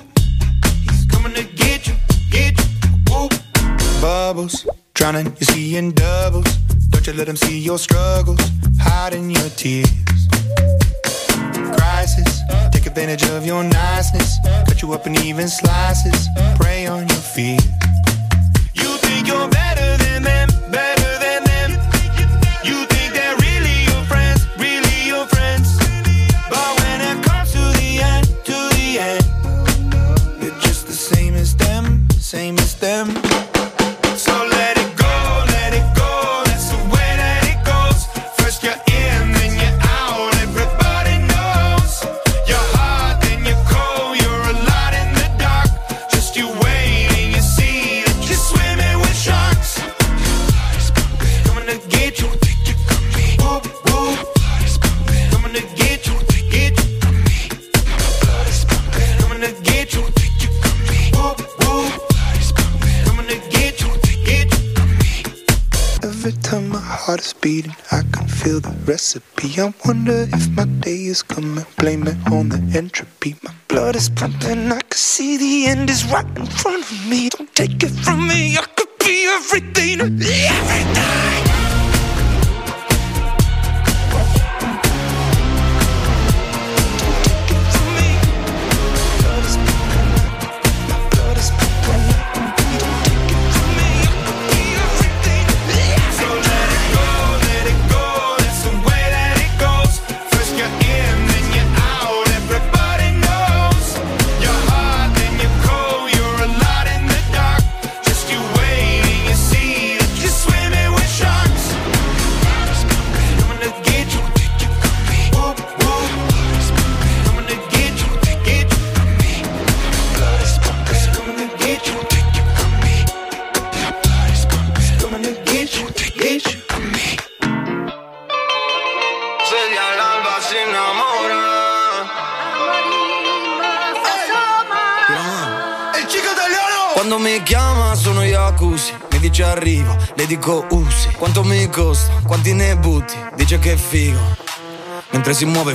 He's coming to get you, get you, whoop. Bubbles, drowning, you're seeing doubles. Don't you let them see your struggles, hiding your tears. Crisis, take advantage of your niceness. Cut you up in even slices, prey on your fear. You think you're better than them, better than them. You think they're really your friends, really your friends. But when it comes to the end, to the end, you're just the same as them, same as them. So let it go, let it go, that's the way that it goes. First you're in, then you're out, everybody knows. You're hot, then you're cold, you're a light in the dark. Just you wait and you see that you're swimming with sharks. Coming to get you, whoop, whoop. Coming to get you, get you from me. Coming to get you, whoop, whoop. Coming to get you, get you from me. Every time my heart is beating, I can feel the recipe. I wonder if my day is coming, blame it on the entropy. My blood is pumping, I can see the end is right in front of me. Don't take it from me, I could be everything, everything. So let it go, let it go, that's the way that it goes. First you're in, then you're out, everybody knows. You're hot, then you're cold, you're a light in the dark. Just you wait and you see that you're swimming with sharks. Coming to get you, whoop, whoop. Coming to get you, get you from me. Coming to get you, get you from me. Coming to get you, get you from me. Sveglia all'alba, si innamora. No. È il Chico italiano. Quando mi chiama sono Yakuza, mi dice arrivo, le dico usi. Quanto mi costa, quanti ne butti, dice che è figo, mentre si muove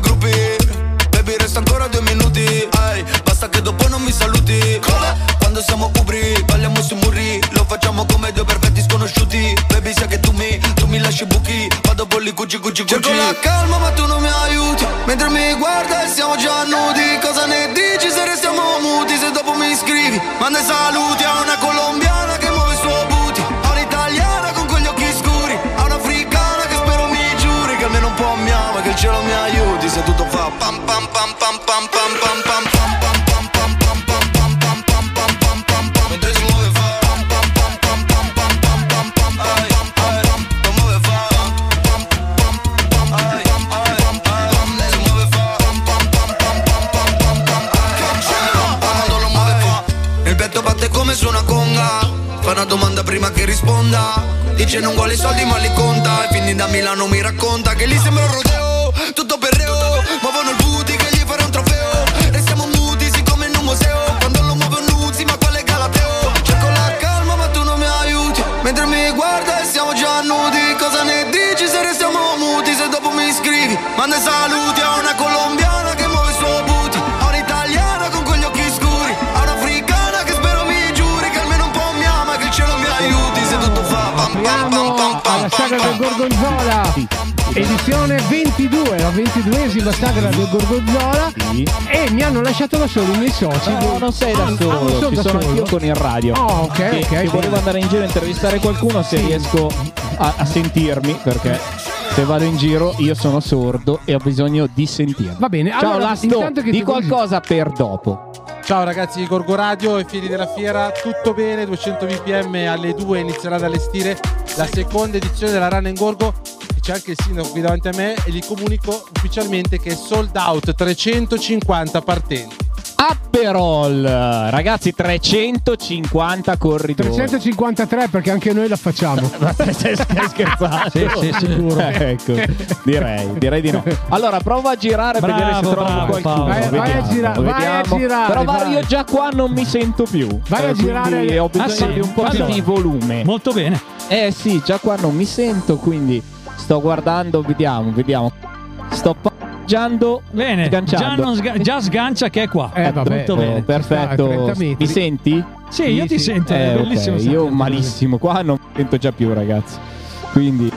gruppi. Baby resta ancora due minuti, ehi, basta che dopo non mi saluti. Quando siamo ubri, balliamo sui muri, lo facciamo come due perfetti sconosciuti. Baby sai che tu mi, tu mi lasci buchi, vado bolli cucci cucci cucci. Cerco la calma ma tu non mi aiuti, mentre mi guarda e siamo già nudi. Cosa ne dici se restiamo muti, se dopo mi scrivi manda i saluti a una colombiana che muove il suo booty, a un'italiana con quegli occhi scuri, a un'africana che spero mi giuri che almeno un po' mi ama, che il cielo mi aiuti se tutto fa pam pam pam pam pam pam pam pam pam pam pam pam pam pam pam pam pam pam pam pam pam. Mentre si muove fa pam pam pam pam pam pam pam pam pam pam pam pam. Lo muove fa pam pam pam pam pam pam pam. Lei lo muove fa pam pam pam pam pam pam pam pam pam. Quando lo muove fa, il petto batte come su una conga. Fa una domanda prima che risponda, dice non vuole i soldi ma li conta. E quindi da Milano mi racconta che lì sembra un rodeo, tutto perreo. Muovono il booty che gli farà un trofeo, restiamo muti siccome in un museo. Quando lo muovo Nuzzi ma quale galateo. Cerco la calma ma tu non mi aiuti, mentre mi guarda e siamo già nudi. Cosa ne dici se restiamo muti, se dopo mi scrivi manda i saluti a una colombiana che muove il suo booty, a un'italiana con quegli occhi scuri, a una fri- Gorgonzola edizione ventidue, la ventiduesima sagra del Gorgonzola, e mi hanno lasciato da solo i miei soci. No, non sei da solo, ah, sono ci da sono solo. Io con il radio. Oh, ok, che, ok. Che volevo andare in giro a intervistare qualcuno, se sì. riesco a, a sentirmi, perché se vado in giro io sono sordo e ho bisogno di sentire. Va bene, ciao, allora, Lasto, che di qualcosa voglio... per dopo. Ciao ragazzi di Gorgo Radio e Fieri della Fiera, tutto bene, duecento B P M alle due inizierà ad allestire la seconda edizione della Run in Gorgo. C'è anche il sindaco qui davanti a me e gli comunico ufficialmente che è sold out, trecentocinquanta partenti. Aperol, ragazzi, trecentocinquanta corridori, trecentocinquantatré perché anche noi la facciamo. Ma stai scherzando? Sì, sì, sicuro. Ecco, direi, direi di no. Allora prova a girare, bravo, a vedere se trovo qualcuno. Vai, vediamo, vai a girare, vai a girare. Però vai. Io già qua non mi sento più. Vai eh, a girare. Ho bisogno ah, sì, di un po' allora. di volume. Molto bene. Eh sì, già qua non mi sento, quindi sto guardando, vediamo, vediamo. Sto Giando, bene, già, non sga- già sgancia che è qua. Eh, vabbè, tutto bene. Perfetto. Mi senti? Sì, io ti sento. Eh, bellissimo. Okay. Io malissimo. Qua non mi sento già più, ragazzi. Quindi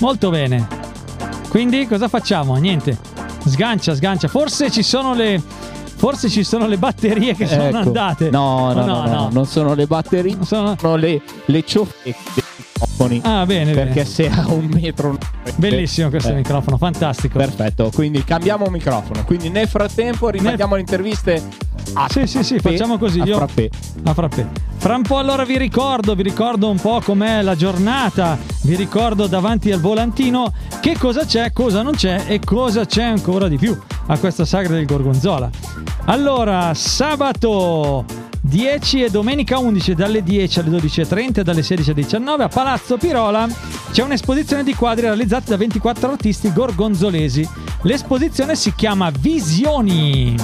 molto bene. Quindi cosa facciamo? Niente. Sgancia, sgancia. Forse ci sono le Forse ci sono le batterie che sono ecco. andate. No, no, no, no, no, no, non sono le batterie, non sono, sono le le cioffe. Ah, bene, perché bene. Se ha un metro bellissimo questo eh. microfono, fantastico, perfetto. Quindi cambiamo microfono, quindi nel frattempo rimandiamo nel... le interviste a sì sì sì frappè, facciamo così a io frappè. A frappè. Fra un po' allora vi ricordo vi ricordo un po' com'è la giornata, vi ricordo davanti al volantino che cosa c'è, cosa non c'è e cosa c'è ancora di più a questa sagra del Gorgonzola. Allora, sabato dieci e domenica undici dalle dieci alle dodici e trenta e dalle sedici alle diciannove a Palazzo Pirola c'è un'esposizione di quadri realizzati da ventiquattro artisti gorgonzolesi. L'esposizione si chiama Visioni.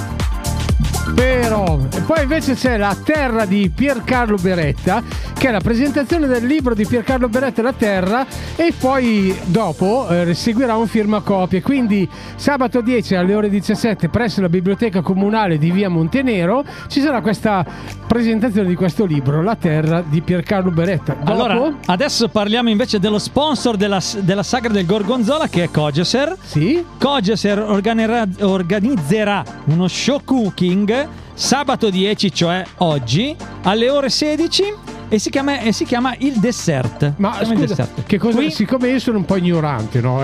Però, e poi invece c'è La Terra di Piercarlo Beretta, che è la presentazione del libro di Piercarlo Beretta, La Terra, e poi dopo eh, seguirà un firmacopie. Quindi sabato dieci alle ore diciassette presso la biblioteca comunale di via Montenero ci sarà questa presentazione di questo libro, La Terra di Piercarlo Beretta. Dopo... Allora, adesso parliamo invece dello sponsor della, della sagra del Gorgonzola, che è Cogeser. Sì. Cogeser organizzerà, organizzerà uno show cooking sabato dieci, cioè oggi, alle ore sedici, e si chiama, e si chiama il dessert. Ma scusa, il dessert. Che cosa, qui, siccome io sono un po' ignorante, no?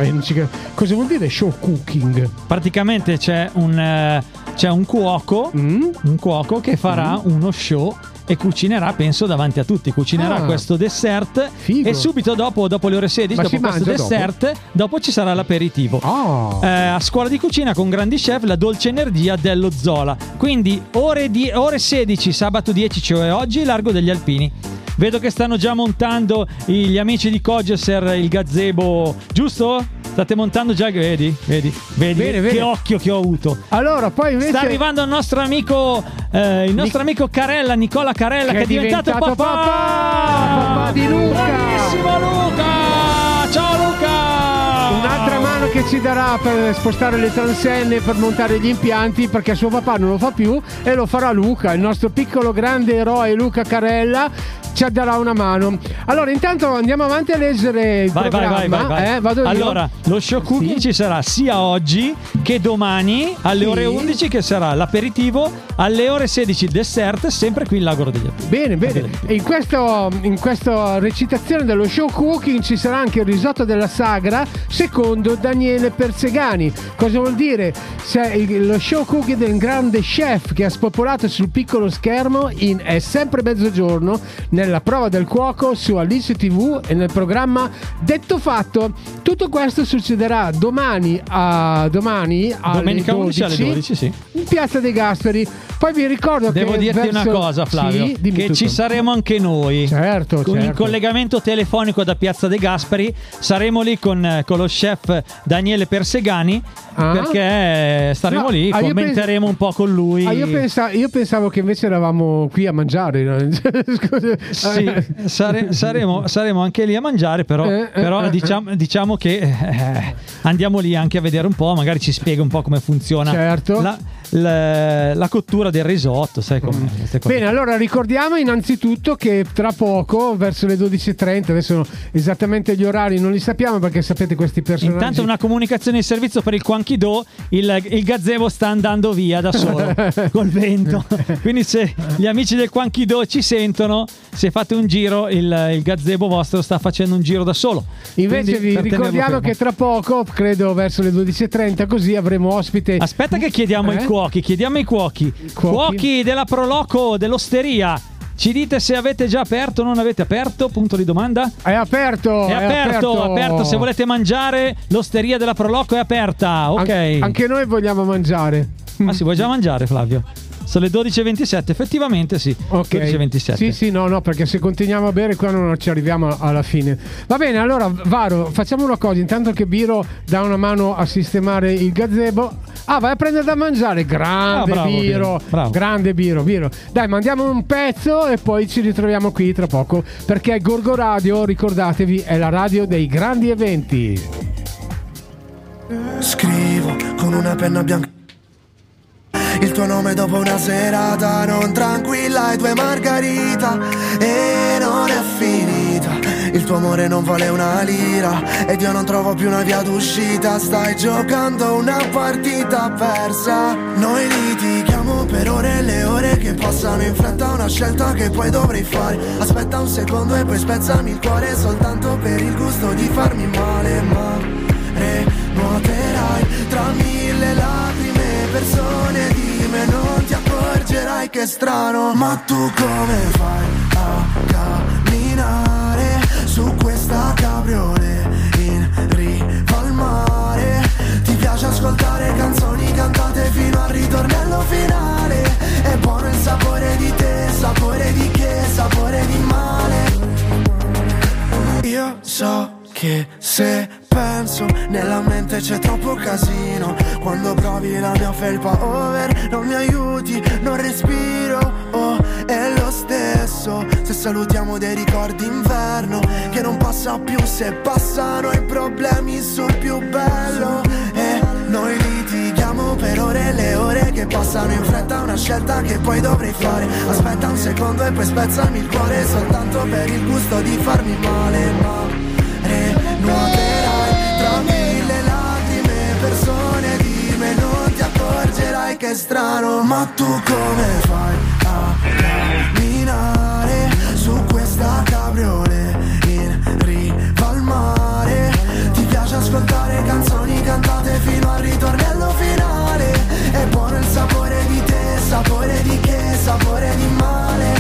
Cosa vuol dire show cooking? Praticamente c'è un c'è un cuoco, mm? un cuoco che farà mm? uno show e cucinerà, penso, davanti a tutti. Cucinerà ah, questo dessert. Figo. E subito dopo, dopo le ore sedici, Ma dopo questo dessert, dopo? dopo ci sarà l'aperitivo. Oh. Eh, a scuola di cucina con grandi chef, la dolce energia dello Zola. Quindi ore, di, ore sedici, sabato dieci, cioè oggi, largo degli Alpini. Vedo che stanno già montando gli amici di Cogeser il gazebo, giusto? State montando già, vedi, vedi, vedi bene, che bene. occhio che ho avuto. Allora, poi invece... Sta arrivando il nostro amico, eh, il nostro Nic- amico Carella, Nicola Carella, che, che è diventato, diventato papà! papà! Papà di Luca! Bravissimo Luca! Ciao Luca! Un'altra mano che ci darà per spostare le transenne, per montare gli impianti, perché suo papà non lo fa più e lo farà Luca, il nostro piccolo grande eroe Luca Carella. Ci darà una mano. Allora, intanto andiamo avanti a leggere il vai, programma. Vai, vai, vai, vai. Eh, vado allora, io. Lo show cooking sì. ci sarà sia oggi che domani alle sì. ore undici, che sarà l'aperitivo, alle ore sedici il dessert, sempre qui in Lago degli Appi. Bene, bene. E in, questo, in questa recitazione dello show cooking ci sarà anche il risotto della sagra secondo Daniele Persegani. Cosa vuol dire? Se lo show cooking del grande chef che ha spopolato sul piccolo schermo in È sempre mezzogiorno, nella prova del cuoco su Alice tivù e nel programma Detto Fatto. Tutto questo succederà domani a domani domenica undici alle dodici, sì, in Piazza dei Gasperi. Poi vi ricordo devo che devo dirti verso... una cosa, Flavio, sì, che tutto. Ci saremo anche noi, certo, con certo. il collegamento telefonico da Piazza dei Gasperi. Saremo lì con, con lo chef Daniele Persegani, ah? perché staremo no, lì, ah, commenteremo pens- un po' con lui. Ah, io, pensa- io pensavo che invece eravamo qui a mangiare, no? Scusa. Sì, sare, saremo, saremo anche lì a mangiare, però, eh, eh, però eh, diciamo, diciamo che eh, andiamo lì anche a vedere un po', magari ci spiega un po' come funziona certo. la, la, la cottura del risotto, sai com'è. Bene, allora ricordiamo innanzitutto che tra poco, verso le dodici e trenta, adesso esattamente gli orari non li sappiamo perché sapete questi personaggi. Intanto una comunicazione in servizio per il Quanchido, il, il gazebo sta andando via da solo col vento, quindi se gli amici del Quanchido ci sentono, se fate un giro, il, il gazebo vostro sta facendo un giro da solo. Invece quindi, vi ricordiamo che tra poco, credo verso le dodici e trenta, così avremo ospite. Aspetta che chiediamo eh? ai cuochi, chiediamo ai cuochi. Cuochi, cuochi della Proloco, dell'osteria, ci dite se avete già aperto o non avete aperto, punto di domanda. È aperto, è, è aperto, aperto, aperto, se volete mangiare l'osteria della Proloco è aperta, ok. An- anche noi vogliamo mangiare. Ma si vuoi già mangiare, Flavio? Sono le dodici e ventisette, effettivamente sì. Ok, dodici e ventisette. Sì, sì, no, no, perché se continuiamo a bere qua non ci arriviamo alla fine. Va bene, allora Varo, facciamo una cosa. Intanto che Biro dà una mano a sistemare il gazebo. Ah, vai a prendere da mangiare. Grande, ah, bravo, Biro, bravo. Grande Biro, Biro. Dai, mandiamo un pezzo e poi ci ritroviamo qui tra poco, perché Gorgo Radio, ricordatevi, è la radio dei grandi eventi. Scrivo con una penna bianca il tuo nome dopo una serata non tranquilla e due margarita, e non è finita. Il tuo amore non vale una lira ed io non trovo più una via d'uscita. Stai giocando una partita persa. Noi litighiamo per ore e le ore che passano in fretta, una scelta che poi dovrei fare. Aspetta un secondo e poi spezzami il cuore soltanto per il gusto di farmi male. Ma renuoterai tra mille lacrime, persone di me non ti accorgerai che è strano. Ma tu come fai a camminare su questa cabriolet in riva al mare? Ti piace ascoltare canzoni cantate fino al ritornello finale. È buono il sapore di te, sapore di che, sapore di male. Io so che se penso nella mente c'è troppo casino. Quando provi la mia felpa over non mi aiuti, non respiro, oh, è lo stesso. Se salutiamo dei ricordi inverno che non passa più, se passano i problemi sul più bello. E noi litighiamo per ore e le ore che passano in fretta, una scelta che poi dovrei fare. Aspetta un secondo e poi spezzami il cuore soltanto per il gusto di farmi male. Ma nuoterai tra mille lacrime, persone di me non ti accorgerai che è strano. Ma tu come fai a camminare su questa cabriolet in riva al mare? Ti piace ascoltare canzoni cantate fino al ritornello finale. È buono il sapore di te, sapore di che, sapore di male.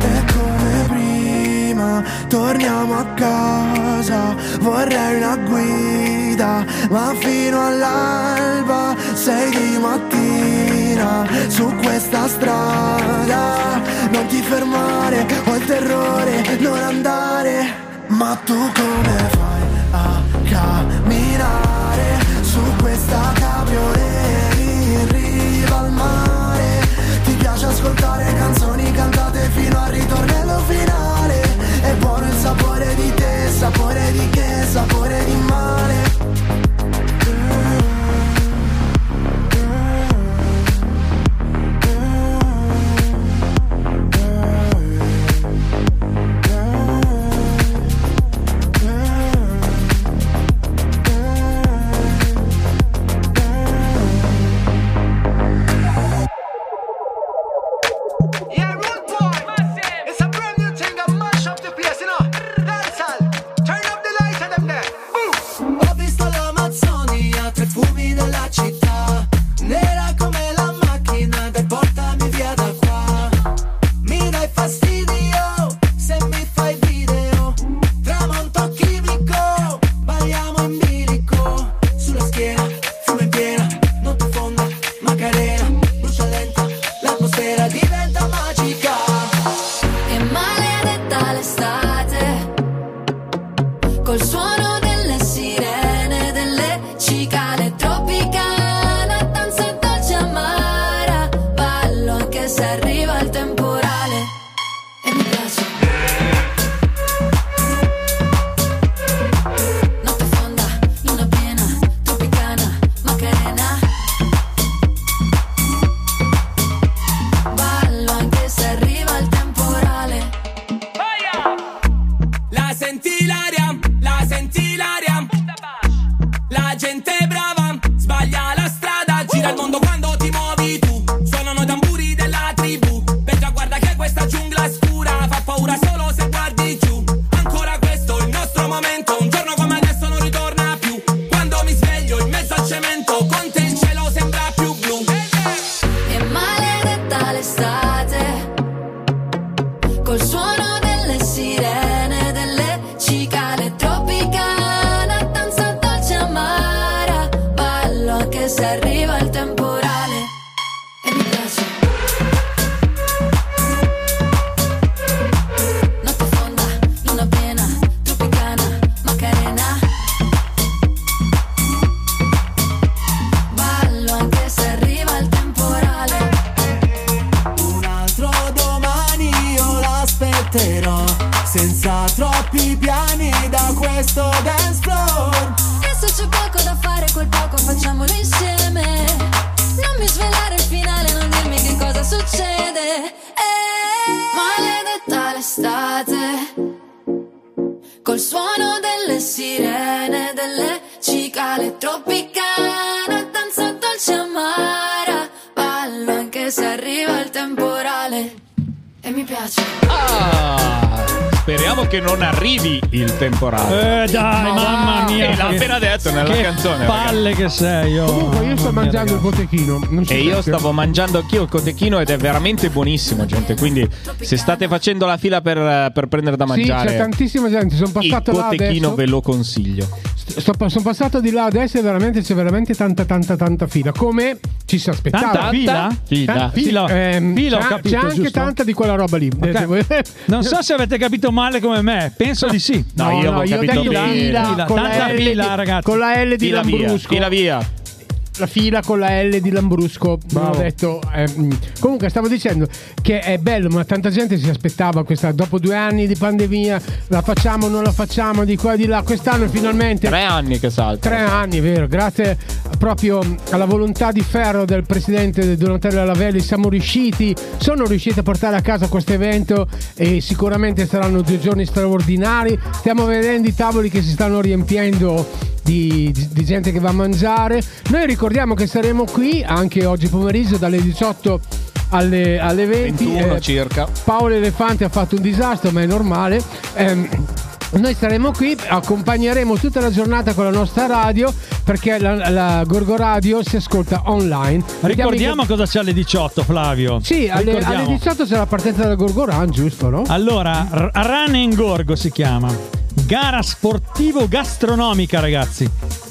E come prima torniamo a casa, vorrei una guida, ma fino all'alba sei di mattina su questa strada. Non ti fermare, ho il terrore non andare. Ma tu come fai a camminare su questa cabriolet in riva al mare? Ti piace ascoltare canzoni cantate fino al ritornello finale. È buono il sapore di te, sapore di che, sapore di male. Col suono delle sirene, delle cicale tropicali. e se arriva il temporale e mi piace. Notte fonda, luna piena, tropicana, Macarena. Ballo anche se arriva il temporale. Un altro domani io l'aspetterò, senza troppi piani da questo dance floor. E se c'è poco da fare, quel poco facciamolo insieme. Non mi svelare il finale, non dirmi che cosa succede. Eh, maledetta l'estate, col suono delle sirene, delle cicale tropicane, danza dolce amara. Ballo anche se arriva il temporale e mi piace. Ah! Speriamo che non arrivi il temporale. Eh dai, no, mamma mia. E l'ha appena detto nella che canzone. Palle, ragazzi, che sei. Oh. Comunque io sto mangiando il cotechino. Non so e io stavo che... mangiando anch'io il cotechino ed è veramente buonissimo, gente. Quindi se state facendo la fila per, per prendere da mangiare. Sì, c'è tantissima gente. Sono passato là adesso. Il cotechino ve lo consiglio. Sto, sono passato di là adesso e veramente c'è veramente tanta tanta tanta fila, come ci si aspettava. Tanta fila? Fila, tanta, fila. fila. Ehm, fila c'è, ho capito, c'è anche giusto? Tanta di quella roba lì. Okay. Non so se avete capito male come me, penso di sì. No, no io no, ho capito io bene. Fila, fila. Con tanta la L, fila, ragazzi. Con la L di fila Lambrusco. Fila via. La fila con la L di Lambrusco. Bravo. Non ho detto. Ehm. Comunque stavo dicendo che è bello, ma tanta gente si aspettava questa. Dopo due anni di pandemia, la facciamo o non la facciamo, di qua e di là. Quest'anno finalmente. Tre anni che salta. Tre anni, vero. Grazie proprio alla volontà di ferro del presidente Donatella Lavelli siamo riusciti, sono riusciti a portare a casa questo evento e sicuramente saranno due giorni straordinari. Stiamo vedendo i tavoli che si stanno riempiendo Di, di, di gente che va a mangiare. Noi ricordiamo che saremo qui anche oggi pomeriggio dalle diciotto alle, alle venti, ventuno eh, circa. Paolo Elefante ha fatto un disastro, ma è normale. eh, Noi saremo qui, accompagneremo tutta la giornata con la nostra radio, perché la, la Gorgo Radio si ascolta online. Ricordiamo che... cosa c'è alle diciotto, Flavio? Sì, alle, alle diciotto c'è la partenza della Gorgo Run, giusto, no? Allora, Run in Gorgo si chiama. Gara sportivo-gastronomica, ragazzi.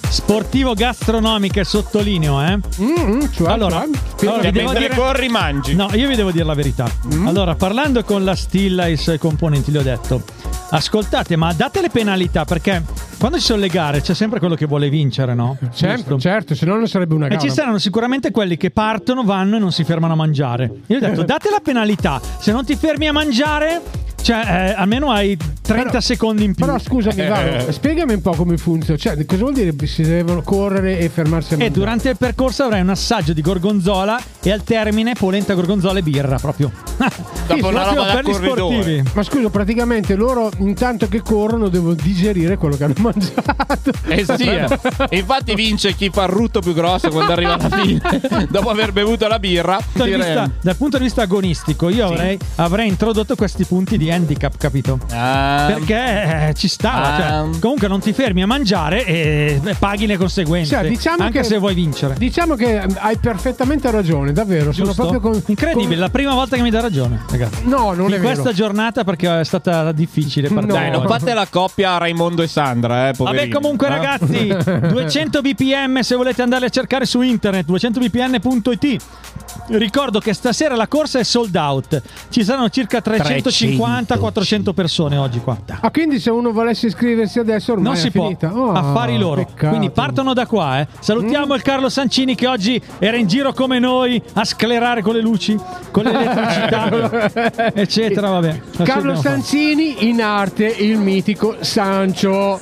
Sportivo-gastronomica, sottolineo, eh. Mm, cioè, allora, cioè, allora vi devo dire... corri, mangi. No, io vi devo dire la verità. Mm. Allora, parlando con la Stilla e i suoi componenti, gli ho detto: ascoltate, ma date le penalità, perché quando ci sono le gare c'è sempre quello che vuole vincere, no? Sempre, certo, se no non sarebbe una gara. E ci saranno sicuramente quelli che partono, vanno e non si fermano a mangiare. Io ho detto: date la penalità, se non ti fermi a mangiare... Cioè, eh, almeno hai trenta però, secondi in più. Però scusami, eh, Varo, spiegami un po' come funziona. Cioè, cosa vuol dire si devono correre e fermarsi a mangiare? E durante il percorso avrai un assaggio di gorgonzola e al termine polenta, gorgonzola e birra, proprio. Sì, proprio per gli sportivi. Ma scusa, praticamente loro intanto che corrono devono digerire quello che hanno mangiato. Eh sì, eh. Infatti vince chi fa il rutto più grosso quando arriva alla fine. Dopo aver bevuto la birra. Dal, vista, dal punto di vista agonistico, io sì. avrei, avrei introdotto questi punti di handicap, capito? Um, Perché eh, ci sta, um, cioè, comunque non ti fermi a mangiare e, e paghi le conseguenze, cioè, diciamo anche che, se vuoi vincere. Diciamo che hai perfettamente ragione, davvero. Sono proprio con, incredibile, con... la prima volta che mi dà ragione, ragazzi. No, non in è vero. In questa giornata, perché è stata difficile per no. Dai, non fate la coppia Raimondo e Sandra, eh, poverino. Vabbè, comunque, ragazzi, duecento B P M se volete andare a cercare su internet, duecento b p m punto i t. Ricordo che stasera la corsa è sold out. Ci saranno circa trecentocinquanta quattrocento persone oggi qua. Ah, quindi se uno volesse iscriversi adesso ormai non si è può. Finita. Oh, affari loro. Peccato. Quindi partono da qua, eh. Salutiamo mm. il Carlo Sancini che oggi era in giro come noi a sclerare con le luci, con l'elettricità, eccetera, vabbè. Carlo Sancini fare. In arte il mitico Sancio.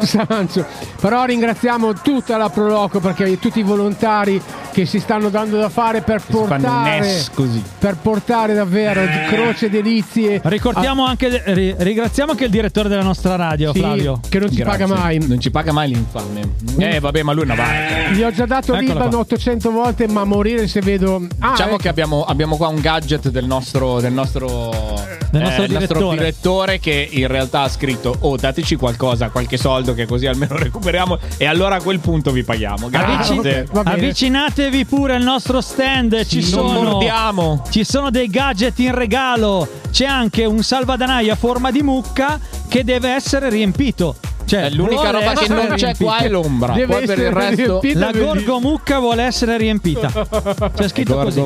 Sancio. Però ringraziamo tutta la Proloco, perché tutti i volontari che si stanno dando da fare per portare così. Per portare davvero di croce delizie. Ricordiamo a... anche ri, ringraziamo anche il direttore della nostra radio, sì, Flavio, che non ci Grazie. paga mai. Non ci paga mai l'infame. Eh vabbè, ma lui è una barca. Gli ho già dato l'I B A N ottocento volte, ma morire se vedo. Ah, diciamo eh. che abbiamo, abbiamo qua un gadget del nostro del nostro, del nostro, eh, direttore. nostro direttore che in realtà ha scritto: "Oh, dateci qualcosa, qualche soldo che così almeno recuperiamo e allora a quel punto vi paghiamo". Grazie. Ah, okay, avvicinate pure al nostro stand, ci sì, sono, ci sono dei gadget in regalo. C'è anche un salvadanaio a forma di mucca che deve essere riempito. Cioè, è l'unica roba che non riempita. C'è qua è l'ombra. Deve poi per il resto la gorgomucca vuole essere riempita. C'è scritto così.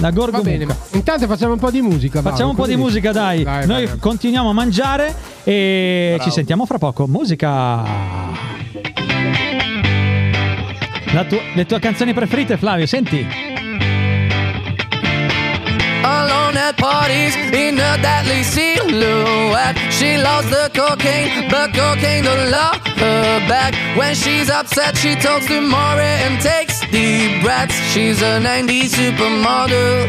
La gorgomucca. Intanto facciamo un po' di musica. Facciamo un po' di musica, dai. Noi continuiamo a mangiare e ci sentiamo fra poco. Musica. La tua, le tue canzoni preferite, Flavio, senti. Alone at parties in a deadly silhouette. She loves the cocaine, but cocaine don't love her back. When she's upset, she talks to Maury and takes deep breaths. She's a nineties supermodel.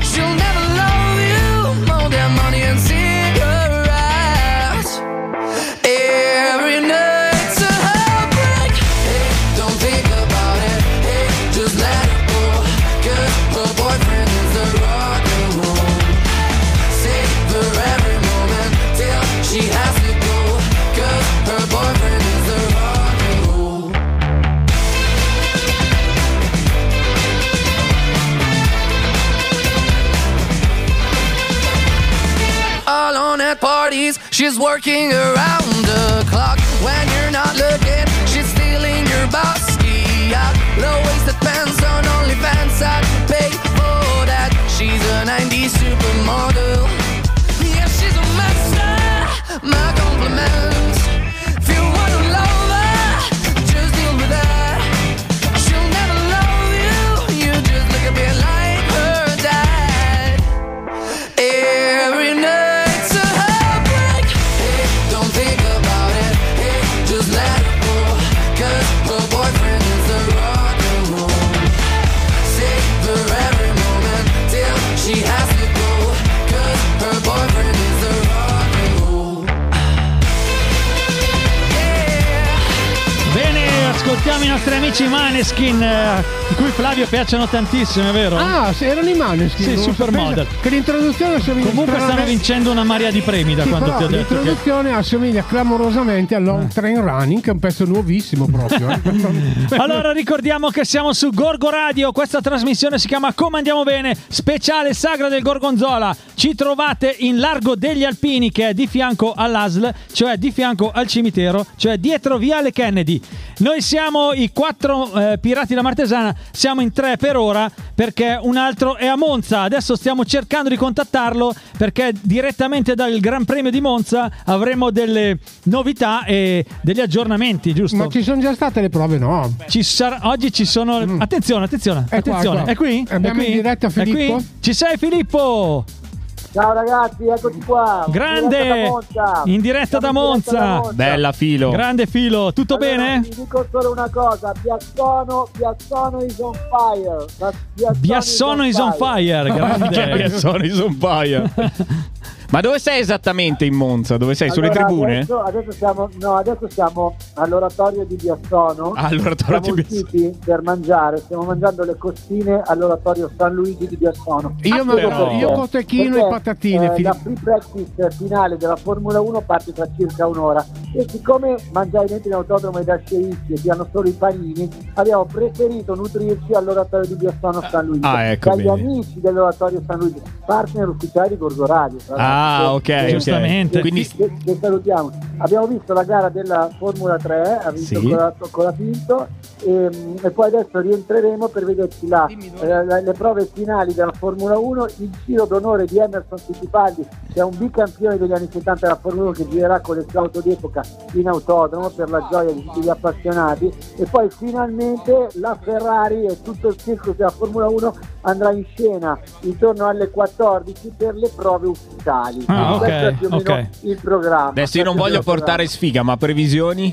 She'll never love you more than money and sin. Parties, she's working around the clock. When you're not looking, she's stealing your bossy out. Low-waisted pants on OnlyFans, I'd pay for that. She's a nineties supermodel. Yeah, she's a master, my compliments. If you want to love her, just deal with her. She'll never love you, you just look a bit like her dad. Every night ascoltiamo i nostri amici Måneskin, eh, di cui Flavio piacciono tantissimo, è vero? Ah, erano i Måneskin. Sì, supermodel. Che l'introduzione assomiglia. Comunque stanno vincendo una marea di premi da sì, quando però, ti ho detto. L'introduzione che... assomiglia clamorosamente a Long eh. Train Running, che è un pezzo nuovissimo proprio. Eh. Allora ricordiamo che siamo su Gorgo Radio, questa trasmissione si chiama Come Andiamo Bene, speciale sagra del Gorgonzola. Ci trovate in Largo degli Alpini, che è di fianco all'A S L, cioè di fianco al cimitero, cioè dietro Viale Kennedy. Noi siamo Siamo i quattro eh, pirati della Martesana, siamo in tre per ora perché un altro è a Monza. Adesso stiamo cercando di contattarlo perché direttamente dal Gran Premio di Monza avremo delle novità e degli aggiornamenti, giusto? Ma ci sono già state le prove, no? Ci sar- oggi ci sono... Attenzione, attenzione, è attenzione. Qua, qua. È qui? Abbiamo è qui? In diretta Filippo. Ci sei Filippo? Ciao ragazzi, eccoci qua. Grande, in diretta da Monza. Bella Filo. Grande Filo, tutto allora, bene? Vi dico solo una cosa, Biassono, Biassono is on fire. Biassono, Biassono is on fire, fire. Grande. Biassono is on fire. Ma dove sei esattamente in Monza? Dove sei? Allora, sulle tribune? Adesso, adesso siamo no, adesso siamo all'oratorio di Biassono. All'oratorio siamo di Biassono per mangiare, stiamo mangiando le costine all'oratorio San Luigi di Biassono. Io ah, io cotechino e patatine. Eh, la free practice finale della Formula uno parte tra circa un'ora e siccome mangiare dentro in autodromo e da scerici e ti hanno solo i panini, abbiamo preferito nutrirci all'oratorio di Biassono San Luigi. Ah, ecco dagli bene. Amici dell'oratorio San Luigi, partner ufficiali di Gorgo Radio. Ah. Ah, ok, giustamente. Quindi che, che salutiamo. Abbiamo visto la gara della Formula tre, ha vinto sì. con la, con la Pinto e, e poi adesso rientreremo per vederci la, la, la, le prove finali della Formula uno, il giro d'onore di Emerson Fittipaldi, che è un bicampione degli anni settanta della Formula uno, che girerà con le sue auto d'epoca in autodromo per la gioia di tutti gli appassionati, e poi finalmente la Ferrari e tutto il circo della Formula uno andrà in scena intorno alle quattordici per le prove ufficiali. Ah, ok, ok. Il programma. Adesso io non voglio portare sfiga, ma previsioni?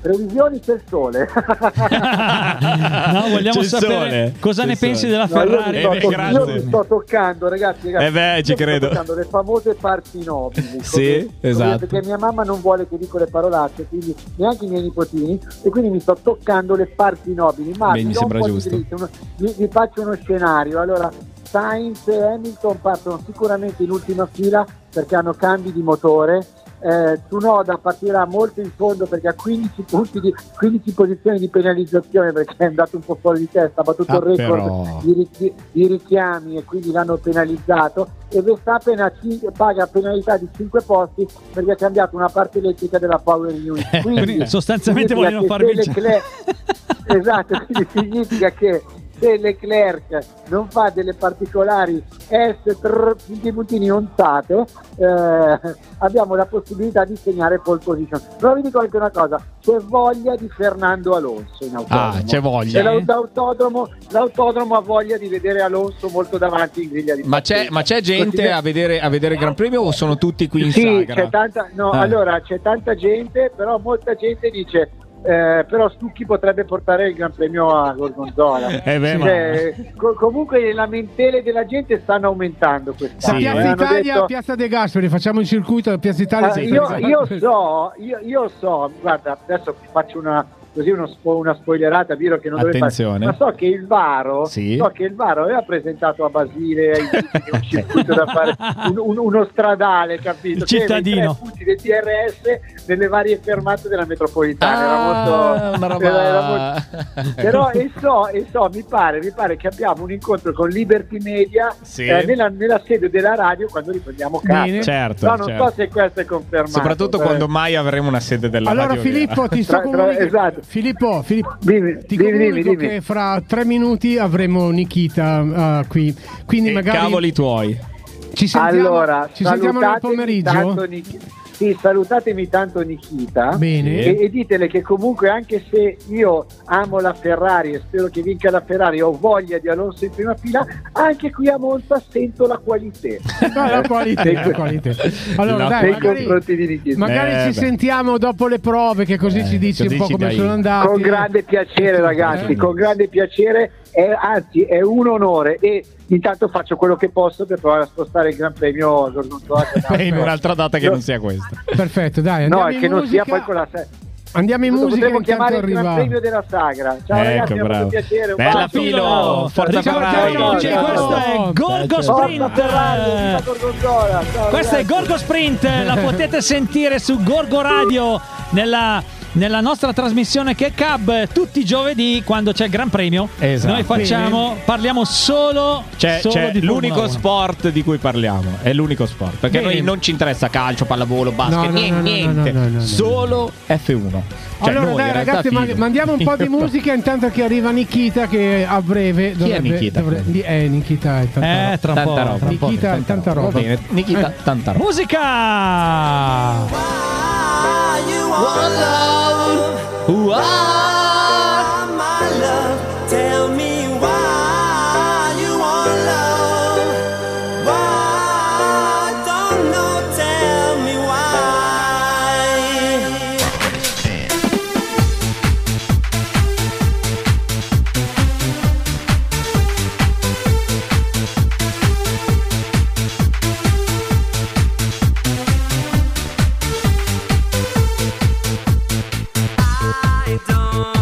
Previsioni per sole. No, vogliamo sapere cosa ne pensi della no, Ferrari. Io mi, sto, eh, io mi sto toccando, ragazzi, ragazzi. Eh beh, ci credo. Sto toccando le famose parti nobili. Sì, come, esatto. Perché mia mamma non vuole che dico le parolacce, quindi neanche i miei nipotini, e quindi mi sto toccando le parti nobili. Ma beh, mi sembra giusto. Dritto, uno, vi, vi faccio uno scenario. Allora, Sainz e Hamilton partono sicuramente in ultima fila perché hanno cambi di motore. Eh, Tsunoda partirà molto in fondo perché ha quindici punti di quindici posizioni di penalizzazione perché è andato un po' fuori di testa, ha battuto ah, il record di, di, di richiami e quindi l'hanno penalizzato, e Verstappen ha, paga penalità di cinque posti perché ha cambiato una parte elettrica della Power Unit, quindi eh, sostanzialmente vogliono farmi Leclerc... esatto, quindi significa che se Leclerc non fa delle particolari S trrr, punti puntini ontate, eh, abbiamo la possibilità di segnare pole position. Però vi dico anche una cosa, c'è voglia di Fernando Alonso in autodromo. Ah, c'è voglia. C'è eh? l'autodromo, l'autodromo ha voglia di vedere Alonso molto davanti in griglia di ma c'è, ma c'è gente a vedere, a vedere il Gran Premio o sono tutti qui in sì, sagra? C'è tanta, no, ah. Allora c'è tanta gente, però molta gente dice Eh, però Stucchi potrebbe portare il Gran Premio a Gorgonzola. Eh beh, cioè, ma... co- comunque le lamentele della gente stanno aumentando quest'anno. Sì, eh. Piazza Italia, detto... Piazza De Gasperi, facciamo il circuito da Piazza Italia. Ah, io, io so, io, io so, guarda, adesso faccio una così uno spo- una spoilerata, vero che non dovevo fare, ma so che il Varo, sì. so che il Varo aveva presentato a Basile ai un circuito da fare, un, un, uno stradale, capito? Il cittadino. C'era i punti del T R S nelle varie fermate della metropolitana. Ah, era molto, era, era molto... Però e so, e so, mi pare, mi pare che abbiamo un incontro con Liberty Media sì. eh, nella, nella sede della radio quando riprendiamo casa. Certo, no, non certo. so se questo è confermato. Soprattutto eh. quando mai avremo una sede della allora, radio. Allora Filippo, ti sto comunicando. Esatto. Filippo, Filippo dimmi, ti dimmi, comunico dimmi, che dimmi. fra tre minuti avremo Nikita uh, qui, quindi e magari cavoli tuoi. Ci sentiamo, allora, ci sentiamo nel pomeriggio. Tanto Nikita. Sì, salutatemi tanto Nikita. Bene. E, e ditele che comunque anche se io amo la Ferrari e spero che vinca la Ferrari, ho voglia di Alonso in prima fila, anche qui a Monza sento la qualità. No, la qualità, la qualità. Allora, no, dai, magari, di magari eh, ci beh. sentiamo dopo le prove, che così eh, ci dici così un po' come dai. sono andati. Con grande piacere ragazzi, eh. con grande piacere. È, anzi è un onore, e intanto faccio quello che posso per provare a spostare il Gran Premio in un'altra data che no. non sia questa. Perfetto, dai, andiamo no, in che musica. Non sia poi con la se- Andiamo in Questo musica. Potremmo chiamare il Gran Premio della Sagra. Ciao ecco, ragazzi, bravo. È un piacere. Bella Filo, forza Ferrari. Questo è Gorgo Sprint. Questo è Gorgo Sprint. La potete sentire su Gorgo Radio nella... nella nostra trasmissione che è Cab tutti i giovedì quando c'è il Gran Premio. Esatto. Noi facciamo, parliamo solo, c'è, solo c'è di l'unico sport di cui parliamo, è l'unico sport perché Bene. noi non ci interessa calcio, pallavolo, basket, no, no, niente, no, no, no, no, solo F uno. Cioè allora noi, dai ragazzi, ma, mandiamo un po' di musica intanto che arriva Nikita che a breve dovrebbe, Chi è Nikita? Dovrebbe, eh Nikita è tanta eh, roba, tanta roba. Nikita tanta, tanta roba. roba. Va bene, Nikita eh. tanta roba. Musica. Why, my love, tell me why you want love? Why, don't know, tell me why. I don't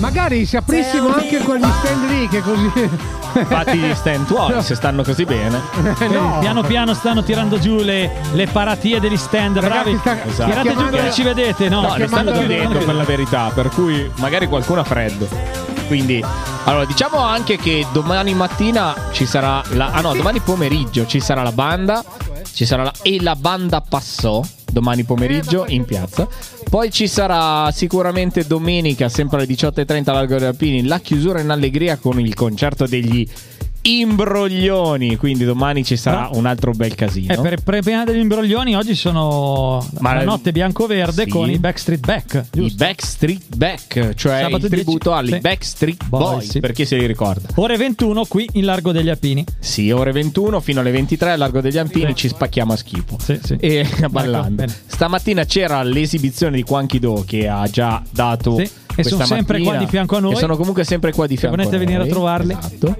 Magari se aprissimo anche quegli stand lì, che così. Infatti gli stand tuoi, no, se stanno così bene. No. Piano piano stanno tirando giù le, le paratie degli stand. Ragazzi, bravi. Sta, esatto. Tirate sta giù che non ci vedete, no? No, li stanno chiudendo per la verità, per cui magari qualcuno ha freddo. Quindi, allora, diciamo anche che domani mattina ci sarà la... Ah no, domani pomeriggio ci sarà la banda. Ci sarà la... E la banda passò domani pomeriggio in piazza. Poi ci sarà sicuramente domenica, sempre alle diciotto e trenta all'Algo degli Alpini, la chiusura in allegria con il concerto degli Imbroglioni. Quindi domani ci sarà no. un altro bel casino. E eh, per premiare gli Imbroglioni oggi sono Ma la notte bianco-verde, sì, con i Backstreet Back, giusto? I Backstreet Back, cioè sabato il tributo agli, sì, Backstreet Boys, Boys, sì, per chi se li ricorda. Ore ventuno qui in Largo degli Alpini. Sì, ore ventuno fino alle ventitré al Largo degli Alpini, sì, ci spacchiamo a schifo, sì, sì. E ballando. Stamattina c'era l'esibizione di Quankido, che ha già dato... Sì. E sono sempre mattina, qua di fianco a noi. E sono comunque sempre qua di fianco a noi. Potete venire a trovarli. Esatto.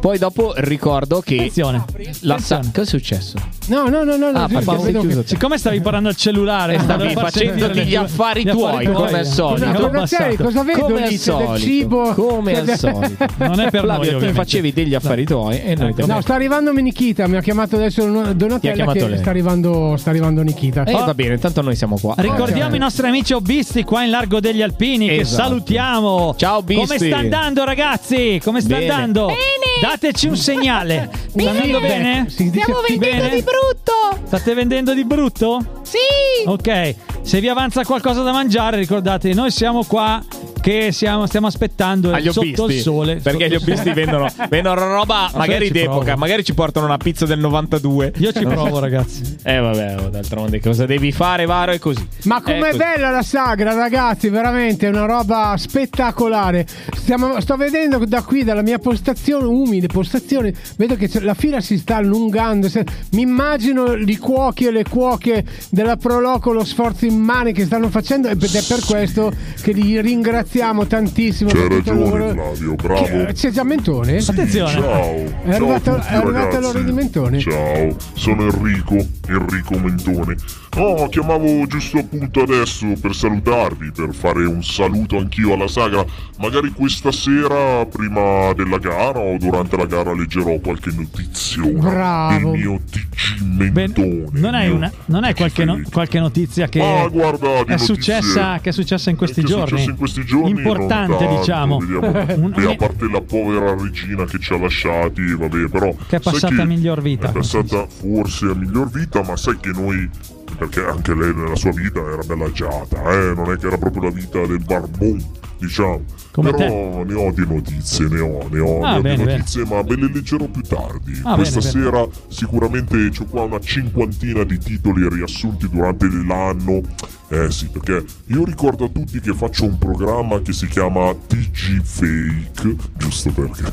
Poi dopo ricordo che... Attenzione. La sa- cosa è successo? No, no, no, no. Ah, perché siccome stavi parlando al cellulare, stavi facendo gli affari gli tuoi, tuoi, come al solito. Cosa, cosa, sei, cosa vedo? Come al solito. Cibo. Come al solito. Non è per noi, tu facevi degli affari tuoi e noi... No, sta arrivando Nikita, mi ha chiamato adesso Donatella che sta arrivando sta arrivando Nikita. E va bene, intanto noi siamo qua. Ricordiamo i nostri amici hobbisti qua in Largo degli Alpini che sono... Salutiamo. Ciao Bisti. Come sta andando, ragazzi? Come sta bene. andando? Bene. Dateci un segnale. Sta andando bene? Stiamo dice... vendendo bene? Di brutto. State vendendo di brutto? Sì. Ok. Se vi avanza qualcosa da mangiare, ricordate, noi siamo qua che siamo, stiamo aspettando agli sotto hobbisti, il sole. Perché gli hobbisti vendono, vendono roba ma magari d'epoca, provo. magari ci portano una pizza del novantadue. Io ci provo, ragazzi. Eh vabbè, d'altronde cosa devi fare, Varo, è così. Ma com'è eh, bella la sagra, ragazzi, veramente è una roba spettacolare. Stiamo, sto vedendo da qui, dalla mia postazione, umile postazione, vedo che la fila si sta allungando. Mi immagino i cuochi e le cuoche della Proloco, lo sforzo mani che stanno facendo, ed è per questo che li ringraziamo tantissimo. C'è ragione Flavio, bravo. Che, c'è già Mentone? Sì, attenzione. Ciao. È arrivato, è arrivato l'ora di Mentone. Ciao, sono Enrico, Enrico Mentone. Oh, chiamavo giusto appunto adesso per salutarvi, per fare un saluto anch'io alla sagra. Magari questa sera, prima della gara o durante la gara, leggerò qualche notiziona del mio T G Mentone. Ben, non, hai una, non hai qualche, no, qualche notizia che, ah, guarda, è successa, che è successa in questi giorni? In questi giorni importante, tanto, diciamo. Vediamo, beh, a parte la povera regina che ci ha lasciati, vabbè, però. Che è passata a miglior vita. È passata forse a miglior vita, ma sai che noi... Perché anche lei nella sua vita era bella agiata, eh? Non è che era proprio la vita del barbone, diciamo. Come Però te. ne ho di notizie, ne ho, ne ho, ah, ne bene, ho di notizie, bene. ma ve le leggerò più tardi. Ah, Questa bene, sera bene. sicuramente c'ho qua una cinquantina di titoli riassunti durante l'anno. Eh sì, perché io ricordo a tutti che faccio un programma che si chiama T G Fake, giusto perché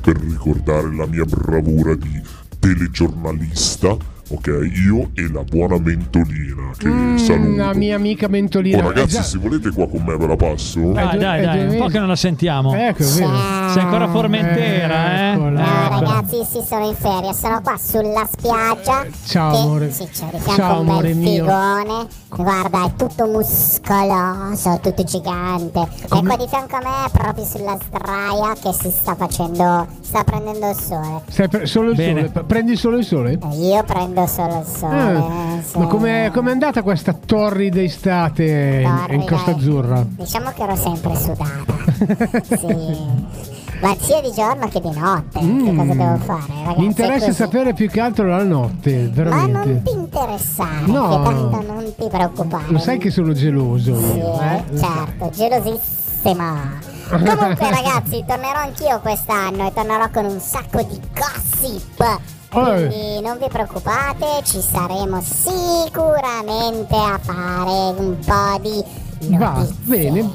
per ricordare la mia bravura di telegiornalista. Ok, io e la buona Mentolina, che mm, saluto. La mia amica Mentolina. Oh, ragazzi, già... se volete qua con me ve la passo. Dai, dai, dai, un po' che non la sentiamo. Ecco, sì. Sei ancora Formentera, eh? No, ragazzi, sì, sono in ferie, sono qua sulla spiaggia. Ciao, che... amore. Sì, c'è di fianco Ciao, un bel amore figone. Mio. Guarda, è tutto muscoloso, tutto gigante. Come... E qua di fianco a me, proprio sulla sdraia, che si sta facendo, sta prendendo il sole. Stai pre- solo il Bene. sole? Prendi solo il sole? Io prendo solo sole, ah, sì. Ma com'è, com'è andata questa torrida estate torrida, in Costa Azzurra? Diciamo che ero sempre sudata. Sì. Ma sia di giorno che di notte, mm. che cosa devo fare, ragazzi? Mi interessa sapere più che altro la notte, veramente. Ma non ti interessare, no. Che tanto non ti preoccupare. Lo sai che sono geloso. Sì, io, eh? certo, gelosissima. Comunque ragazzi, tornerò anch'io quest'anno e tornerò con un sacco di gossip. Quindi non vi preoccupate, ci saremo sicuramente a fare un po' di notizie. Va bene,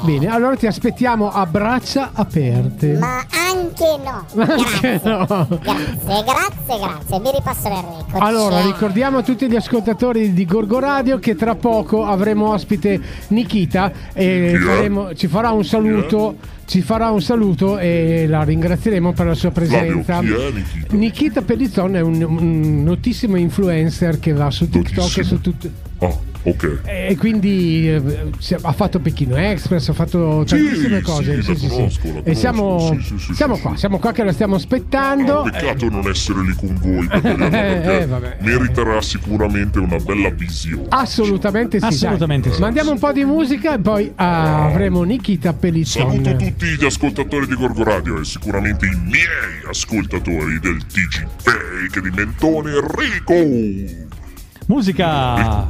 bene, allora ti aspettiamo a braccia aperte. Ma anche no, Ma grazie, anche no. grazie, grazie, grazie, vi ripasso l'Enrico. Allora, c'è. ricordiamo a tutti gli ascoltatori di Gorgo Radio che tra poco avremo ospite Nikita e faremo, ci farà un saluto. Ci farà un saluto e la ringrazieremo per la sua presenza. Flavio, Nikita? Nikita Pelizon è un, un notissimo influencer che va su TikTok e su tutto. Oh. Ok. E quindi eh, ha fatto Pechino Express, ha fatto tantissime sì, cose. Sì, sì, sì, conosco, sì. Conosco, e siamo, sì, sì, siamo sì, qua, sì. siamo qua che la stiamo aspettando. Ah, peccato eh. non essere lì con voi, perché eh, vabbè, meriterà eh. sicuramente una bella visione. Assolutamente sì. Assolutamente sì. Eh, Mandiamo sì. un po' di musica e poi ah, avremo Nikita Pelizon. Saluto tutti gli ascoltatori di Gorgo Radio e sicuramente i miei ascoltatori del T G Fake di Mentone. Rico. Musica.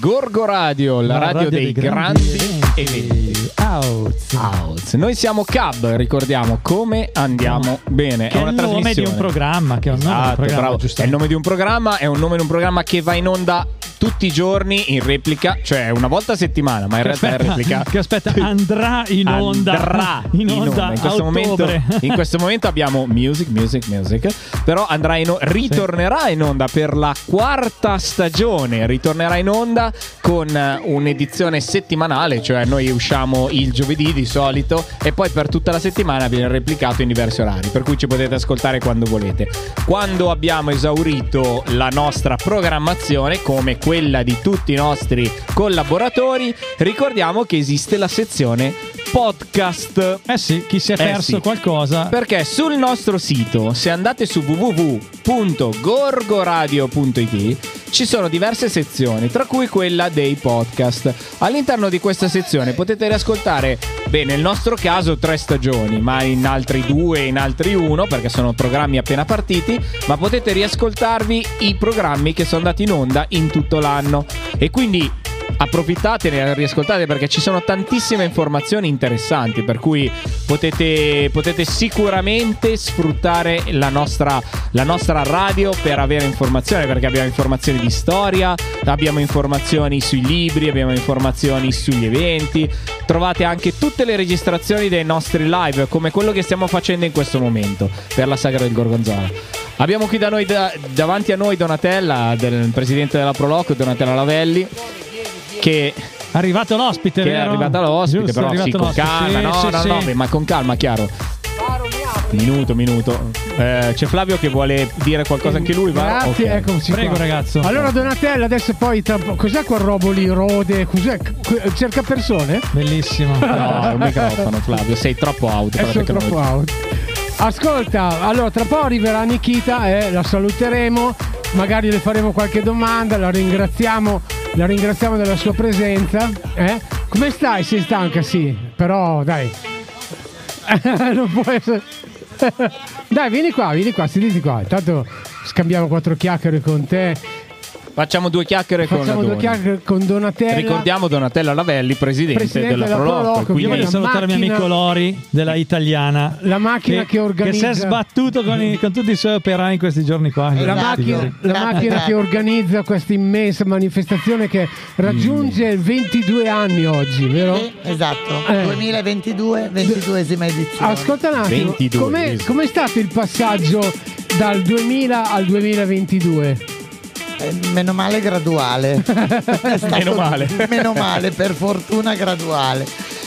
Gorgo Radio, la, la radio, radio dei, dei grandi, grandi eventi. Outs. Outs. Noi siamo Cab, ricordiamo come andiamo ah. bene. Che è una trasmissione. È il nome di un programma. Che è, un nome esatto, programma, bravo. È il nome di un programma, è un nome di un programma che va in onda tutti i giorni in replica, cioè una volta a settimana, ma in che realtà aspetta, è replica. Che aspetta, andrà in onda. Andrà in onda. In, onda. In, questo, momento, in questo momento abbiamo music, music, music. Però andrà in o- ritornerà sì. in onda per la quarta stagione. Ritornerà in onda con un'edizione settimanale, cioè noi usciamo il giovedì di solito e poi per tutta la settimana viene replicato in diversi orari, per cui ci potete ascoltare quando volete. Quando abbiamo esaurito la nostra programmazione, come quella di tutti i nostri collaboratori, ricordiamo che esiste la sezione podcast. Eh sì, chi si è perso eh sì. qualcosa. Perché sul nostro sito, se andate su w w w punto gorgoradio punto i t, ci sono diverse sezioni, tra cui quella dei podcast. All'interno di questa sezione potete riascoltare, beh, nel nostro caso tre stagioni, ma in altri due, in altri uno, perché sono programmi appena partiti, ma potete riascoltarvi i programmi che sono andati in onda in tutto l'anno. E quindi approfittatene e riascoltate, perché ci sono tantissime informazioni interessanti, per cui potete, potete sicuramente sfruttare la nostra, la nostra radio per avere informazioni, perché abbiamo informazioni di storia, abbiamo informazioni sui libri, abbiamo informazioni sugli eventi. Trovate anche tutte le registrazioni dei nostri live, come quello che stiamo facendo in questo momento per la Sagra del Gorgonzola. Abbiamo qui da noi, da, davanti a noi, Donatella, del presidente della Proloco, Donatella Lavelli, che è arrivato l'ospite, che vero? È arrivata l'ospite. Giusto, però sì, con l'ospite. calma, sì, no, sì, no, sì. no, ma con calma, chiaro. Minuto, minuto. Eh, c'è Flavio che vuole dire qualcosa anche lui, va? Grazie, okay. Eccoci. Prego, qua. Ragazzo. Allora, Donatella, adesso poi tra... cos'è quel robo lì? Rode? Cos'è? Cerca persone? Bellissimo. No, è un microfono, Flavio, sei troppo out. Sei troppo out. Ascolta, allora tra poco arriverà Nikita e eh, la saluteremo, magari le faremo qualche domanda, la ringraziamo, la ringraziamo della sua presenza. Eh? Come stai? Sei stanca? Sì, però dai. Non può essere. Dai, vieni qua, vieni qua, sediti qua. Intanto scambiamo quattro chiacchiere con te. Facciamo due chiacchiere Facciamo con, due chiacchiere con Donatella. Ricordiamo Donatella Lavelli, presidente, presidente della, della Proloco. Io voglio salutare macchina, mio amico Lori della Italiana, la macchina che, che organizza, che si è sbattuto con, i, con tutti i suoi operai in questi giorni qua. La macchina, la macchina che organizza questa immensa manifestazione che raggiunge mm. ventidue anni oggi, vero? Sì, esatto, eh. duemilaventidue, ventiduesima edizione. Ascolta un attimo, come è stato il passaggio dal duemila al duemilaventidue? Meno male graduale. Meno male. Meno male, per fortuna graduale.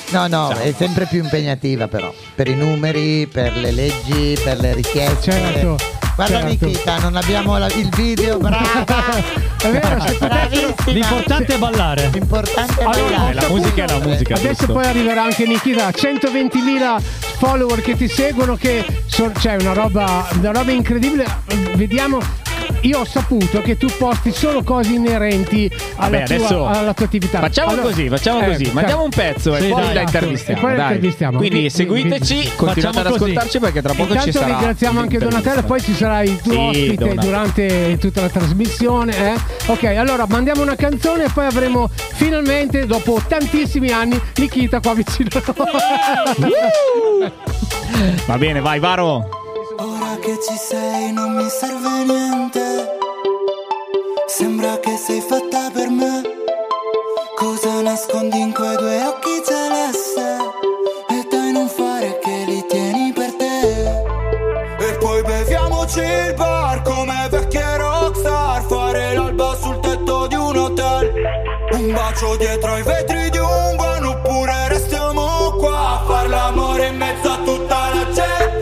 No, no, Ciao. È sempre più impegnativa però, per i numeri, per le leggi, per le richieste. Certo. Guarda, certo. Nikita, non abbiamo la, il video, brava. È vero, se potessero... L'importante è ballare. L'importante è allora, ballare. La musica è la musica. Adesso giusto. Poi arriverà anche Nikita. centoventimila follower che ti seguono, che so, cioè una roba, una roba incredibile. Vediamo. Io ho saputo che tu posti solo cose inerenti alla, Vabbè, tua, adesso alla tua attività. Facciamo allora, così, facciamo eh, così. Mandiamo un pezzo sì, e poi dai, la intervistiamo. E poi la intervistiamo. Quindi, quindi seguiteci, quindi, continuate ad ascoltarci, perché tra poco Intanto ci sarà. Ringraziamo anche Donatella, poi ci sarà il tuo sì, ospite Donatella. durante tutta la trasmissione. Eh? Ok, allora mandiamo una canzone e poi avremo finalmente, dopo tantissimi anni, Nikita qua vicino a noi. Va bene, vai Varo. Ora che ci sei non mi serve niente, sembra che sei fatta per me. Cosa nascondi in quei due occhi celeste? E dai, non fare che li tieni per te. E poi beviamoci il bar come vecchie rockstar, fare l'alba sul tetto di un hotel. Un bacio dietro ai vetri di un van, oppure restiamo qua a far l'amore in mezzo a tutta la gente.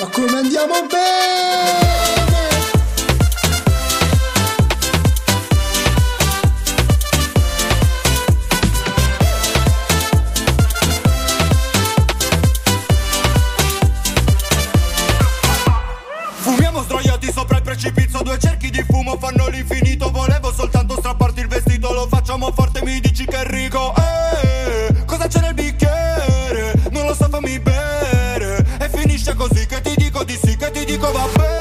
Ma come andiamo bene? Fumiamo sdraiati sopra il precipizio, due cerchi di fumo fanno l'infinito. Volevo soltanto strapparti il vestito, lo facciamo forte, mi dici che è rico. Eh, cosa c'è nel bicchiere? Non lo so, fammi bere. E finisce così che ti dico di sì, che ti dico va bene.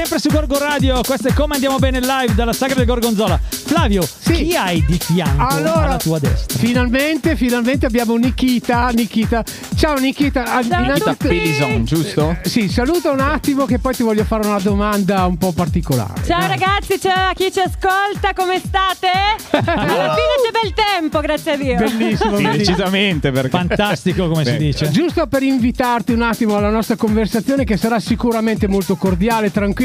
sempre su Gorgo Radio. Questo è Come Andiamo Bene Live dalla Sagra del Gorgonzola. Flavio, sì. chi hai di fianco allora, alla tua destra? Finalmente, finalmente abbiamo Nikita. Nikita, ciao Nikita. Nikita Pelizon, giusto? Eh, sì, saluta un attimo che poi ti voglio fare una domanda un po' particolare. Ciao no? ragazzi, ciao a chi ci ascolta, come state? Alla fine c'è bel tempo, grazie a Dio. Bellissimo. Sì, decisamente, perché... fantastico come Beh. si dice. Giusto per invitarti un attimo alla nostra conversazione che sarà sicuramente molto cordiale, tranquilla.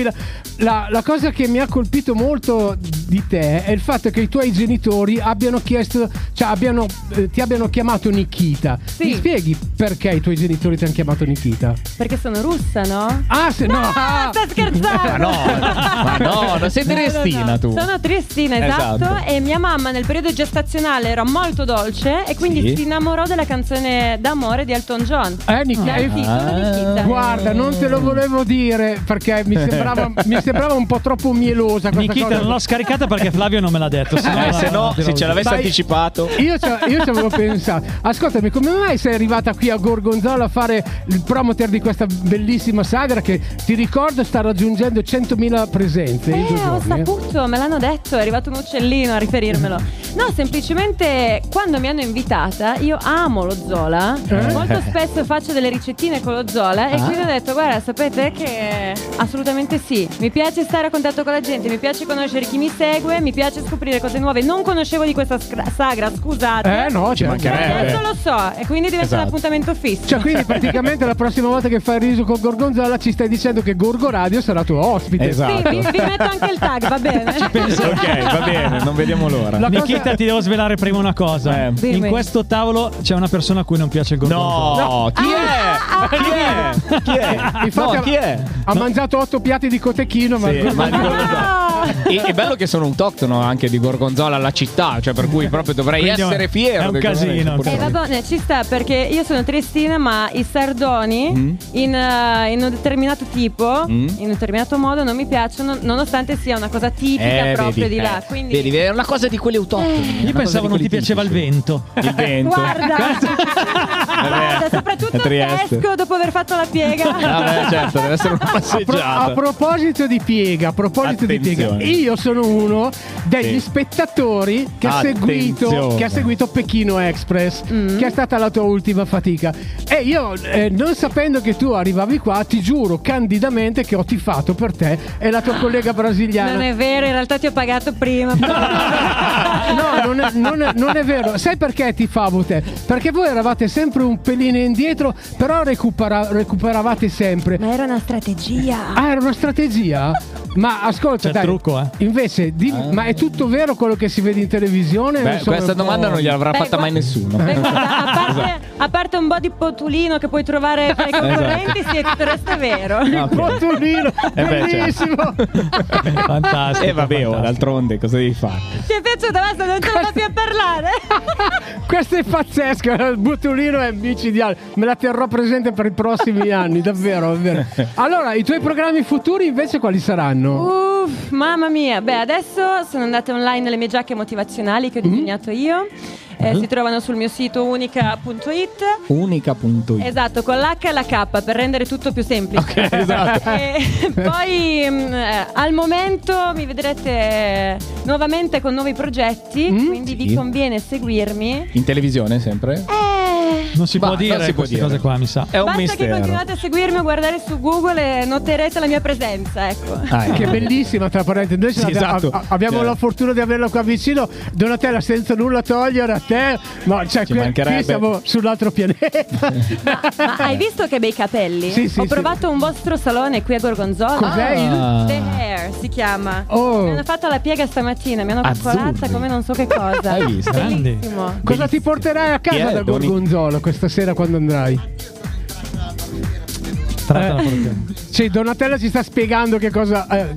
La, la cosa che mi ha colpito molto di te è il fatto che i tuoi genitori abbiano chiesto, cioè abbiano, eh, ti abbiano chiamato Nikita. Sì. Mi spieghi perché i tuoi genitori ti hanno chiamato Nikita? Perché sono russa, no? Ah, se no! no. Ah. Sta scherzando! Ma no, ma no, sei triestina no, no, no. tu. Sono triestina, esatto, esatto. E mia mamma nel periodo gestazionale era molto dolce e quindi sì. si innamorò della canzone d'amore di Elton John. Eh, Nikita. Ah. Nikita. Guarda, non te lo volevo dire perché mi sembrava, mi sembrava un po' troppo mielosa questa Nikita, cosa. Nikita, l'ho scaricata perché Flavio non me l'ha detto. Se no, eh, se, no, se ce l'avesse anticipato. Io ci avevo pensato. Ascoltami, come mai sei arrivata qui a Gorgonzola a fare il promoter di questa bellissima sagra che ti ricordo sta raggiungendo centomila presenze? Eh, ho saputo, me l'hanno detto, è arrivato un uccellino a riferirmelo. No, semplicemente quando mi hanno invitata, io amo lo Zola, eh? molto spesso faccio delle ricettine con lo Zola e ah. quindi ho detto guarda, sapete che assolutamente sì, mi piace stare a contatto con la gente, mi piace conoscere chi mi segue, mi piace scoprire cose nuove, non conoscevo di questa sagra, scusate. Eh no, ci mancherebbe. Adesso lo so e quindi diventa esatto. un appuntamento fisso. Cioè quindi praticamente la prossima volta che fai il riso con Gorgonzola ci stai dicendo che Gorgo Radio sarà tuo ospite. Esatto. Sì, vi, vi metto anche il tag, va bene. Ci penso. Ok, va bene, non vediamo l'ora. La Nikita, cosa... ti devo svelare prima una cosa. Eh. In questo tavolo c'è una persona a cui non piace il Gorgonzola. No, no. Chi, ah, è? Ah, chi ah, è? Chi è? Infatti, no, chi è? Ha no. mangiato otto piatti di cotechino, ma, sì, ma di e, è bello che sono un autoctono anche di Gorgonzola, la città, cioè per cui proprio dovrei Quindi essere fiero. È un casino. Eh, vabbè, ci sta perché io sono triestina, ma i sardoni mm. in, uh, in un determinato tipo, mm. in un determinato modo non mi piacciono, nonostante sia una cosa tipica eh, proprio vedi, di là. Eh. Quindi... Vedi, è una cosa di quelli autoctoni. Eh. Io pensavo non ti piaceva tipici. il vento. Il vento. Guarda, guarda, soprattutto fresco dopo aver fatto la piega. Vabbè, certo, deve essere una passeggiata. A, pro- a proposito di piega, a proposito Attenzione. di piega, io sono uno degli sì. spettatori che ha, seguito, che ha seguito Pechino Express, mm. che è stata la tua ultima fatica. E io eh, non sapendo che tu arrivavi qua, ti giuro candidamente che ho tifato per te e la tua collega brasiliana. Non è vero, in realtà ti ho pagato prima. No, non è, non, è, non è vero. Sai perché tifavo te? Perché voi eravate sempre un pelino indietro, però recupera- recuperavate sempre. Ma era una strategia. Ah, era una strategia? Ma ascolta, c'è dai, trucco, eh? invece, di, ah. ma è tutto vero quello che si vede in televisione? Beh, questa domanda non gliel'avrà Beh, fatta guarda, mai nessuno. Beh, guarda, a, parte, esatto. a parte un po' di potulino che puoi trovare tra i concorrenti, esatto. sì, tutto il resto è vero. Il okay. potulino, eh bellissimo. Beh, certo. Fantastico. E eh, vabbè, oh, d'altronde, cosa devi fare? Ti è piaciuta? Basta, non ce la fa più a parlare. Questo è pazzesco. Il potulino è micidiale. Me la terrò presente per i prossimi anni, davvero, davvero. Allora, i tuoi programmi futuri invece quali saranno? No. Uff, mamma mia. Beh, adesso sono andata online nelle mie giacche motivazionali che ho disegnato mm-hmm. io. Eh, si trovano sul mio sito unica punto it unica punto it esatto, con l'H e la K per rendere tutto più semplice. Okay, esatto. E poi eh, al momento mi vedrete nuovamente con nuovi progetti, mm, quindi sì. vi conviene seguirmi in televisione sempre. Eh, non si bah, può dire si queste può cose dire. qua, mi sa. È un Basta mistero. che continuate a seguirmi e guardare su Google e noterete la mia presenza, ecco. Ah, che bellissima, tra parentesi. Noi sì, esatto. a- abbiamo cioè. la fortuna di averla qua vicino. Donatella, senza nulla togliere te, ma cioè, qui, qui siamo sull'altro pianeta. Ma, ma hai visto che bei capelli? Sì, sì, Ho provato sì. un vostro salone qui a Gorgonzola. Cos'è ah. il? The Hair si chiama. Oh. Mi hanno fatto la piega stamattina, mi hanno coccolata come non so che cosa. Hai visto? Bellissimo. Bellissimo. Cosa ti porterai a casa da Gorgonzola questa sera quando andrai? Tratta eh. Cioè, Donatella ci sta spiegando che cosa. Eh.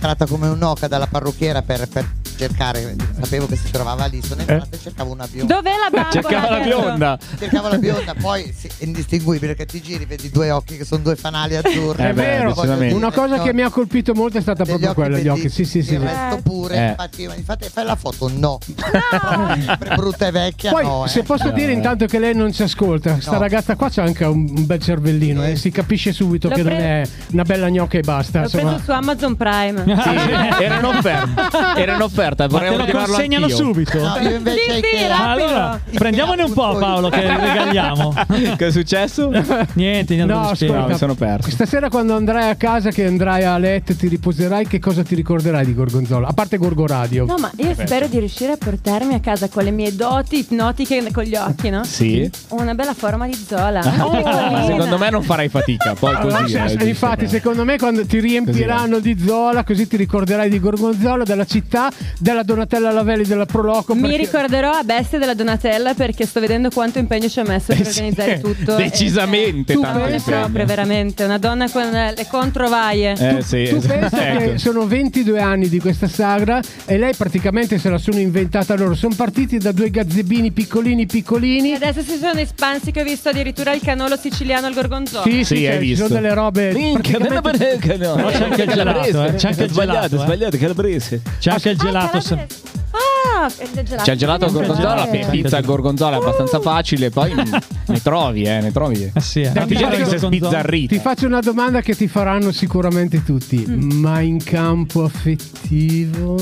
Tratta come un'oca dalla parrucchiera per. per... cercare, sapevo che si trovava lì, sono entrata eh? e cercavo una bionda. Dov'è la bambola? Cercavo la bionda. Cercavo la bionda, poi sì, è indistinguibile, perché ti giri, vedi due occhi che sono due fanali azzurri. È vero, una cosa che mi ha colpito molto è stata proprio quella, gli occhi. Sì, sì, sì. Il sì. resto pure, eh. infatti, infatti, fai la foto, no. no. Sempre brutta e vecchia, poi, no. Se eh. posso no, dire, eh. intanto che lei non ci ascolta, no. sta ragazza qua c'ha anche un bel cervellino, eh. Eh. si capisce subito L'ho che preso... non è una bella gnocca e basta. L'ho insomma. preso su Amazon Prime. Sì, era un'offerta. Era un'offerta, vorrei ritirarlo anch'io. Segnalo subito. No, io invece sì, sì, allora, prendiamone un po', Paolo, che regaliamo. Che è successo? Niente, niente, no, ascolta, mi sono perso. Questa sera quando andrai a casa, che andrai a letto, ti riposerai, che cosa ti ricorderai di Gorgonzola? A parte Gorgo Radio. No, ma io Perfetto. spero di riuscire a portarmi a casa con le mie doti ipnotiche con gli occhi, no? Sì. Una bella forma di Zola. Oh, secondo me non farai fatica, poi così. Allora, eh, infatti, secondo me quando ti riempiranno così, di Zola, così ti ricorderai di Gorgonzola, della città, della Donatella Lavelli, della Proloco. Mi perché... ricorderò a bestia della Donatella, perché sto vedendo quanto impegno ci ha messo eh per sì, organizzare tutto. Decisamente, tanto proprio, veramente, una donna con le controvaie. Eh, tu sì, tu esatto. pensa ecco. che sono ventidue anni di questa sagra e lei praticamente se la sono inventata loro. Sono partiti da due gazzebini piccolini piccolini. E adesso si sono espansi, che ho visto addirittura il canolo siciliano al gorgonzola. Sì, sì, sì, hai cioè, visto. Ci sono delle robe. Minchia, praticamente... che no. No, c'è anche il gelato, eh. C'è anche il sbagliato, sbagliato, calabrese. C'è anche il gelato. Ah, c'è il gelato al gorgonzola, eh. pizza al gorgonzola è abbastanza facile, poi ne trovi, eh, ne trovi. Eh sì, eh. Ti, ti, ti faccio una domanda che ti faranno sicuramente tutti, mm. ma in campo affettivo?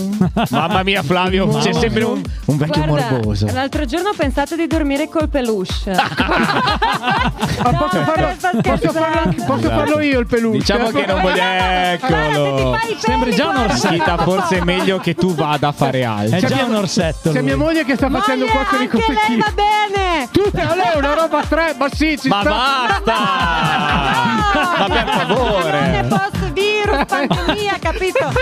Mamma mia, Flavio, no. c'è sempre un, un vecchio Guarda, morboso. L'altro giorno ho pensato di dormire col peluche. no, posso farlo, posso farlo, anche, posso esatto. farlo io il peluche? Diciamo che non voglio, eccolo. Sembra già un'orsetta, forse è meglio che tu vada a fare altro. C'è già un orsetto. C'è mia moglie che sta moglie, facendo un po' di confetti. Ma lei va bene. Tutta lei una roba tre massicci. Ma basta. No, ma per favore. Non ne posso dire un pantomia, capito?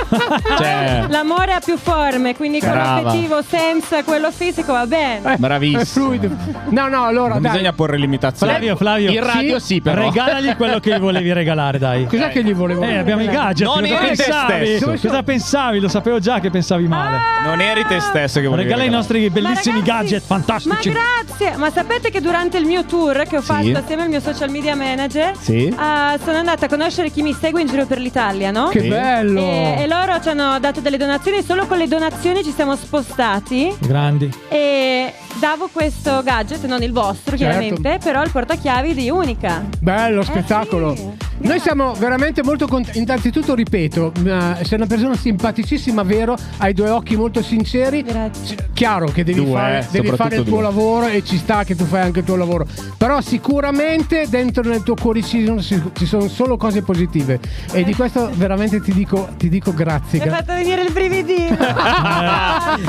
Cioè. L'amore ha più forme, quindi Brava. quello affettivo senza quello fisico va bene. Eh, Bravissimo. No, no, allora non dai. bisogna porre limitazioni. Flavio, Flavio. In radio sì, sì però. Regalagli quello che gli volevi regalare, dai. Cos'è okay. che gli volevo? Eh, abbiamo i gadget. Non cosa eri pensavi? Te cosa pensavi? Lo sapevo già che pensavi male. Ah. Non eri te stesso che volevi regala i nostri bellissimi ragazzi, gadget fantastici. Ma grazie. Ma sapete che durante il mio tour che ho fatto sì. assieme al mio social media manager sì. uh, sono andata a conoscere chi mi segue in giro per l'Italia, no? Che sì. bello. E, e loro ci hanno dato delle donazioni. Solo con le donazioni ci siamo spostati. Grandi. E davo questo gadget, non il vostro certo. chiaramente, però il portachiavi di Unica. Bello, spettacolo. Eh sì. Noi siamo veramente molto contenti. Innanzitutto ripeto, sei una persona simpaticissima, vero? Hai due occhi molto sinceri. Grazie. Chiaro che devi, due, fare, eh, devi fare il tuo due. lavoro, e ci sta che tu fai anche il tuo lavoro, però sicuramente dentro nel tuo cuoricino ci sono solo cose positive, e eh. di questo veramente ti dico, ti dico grazie. Mi hai gra- fatto venire il brividino.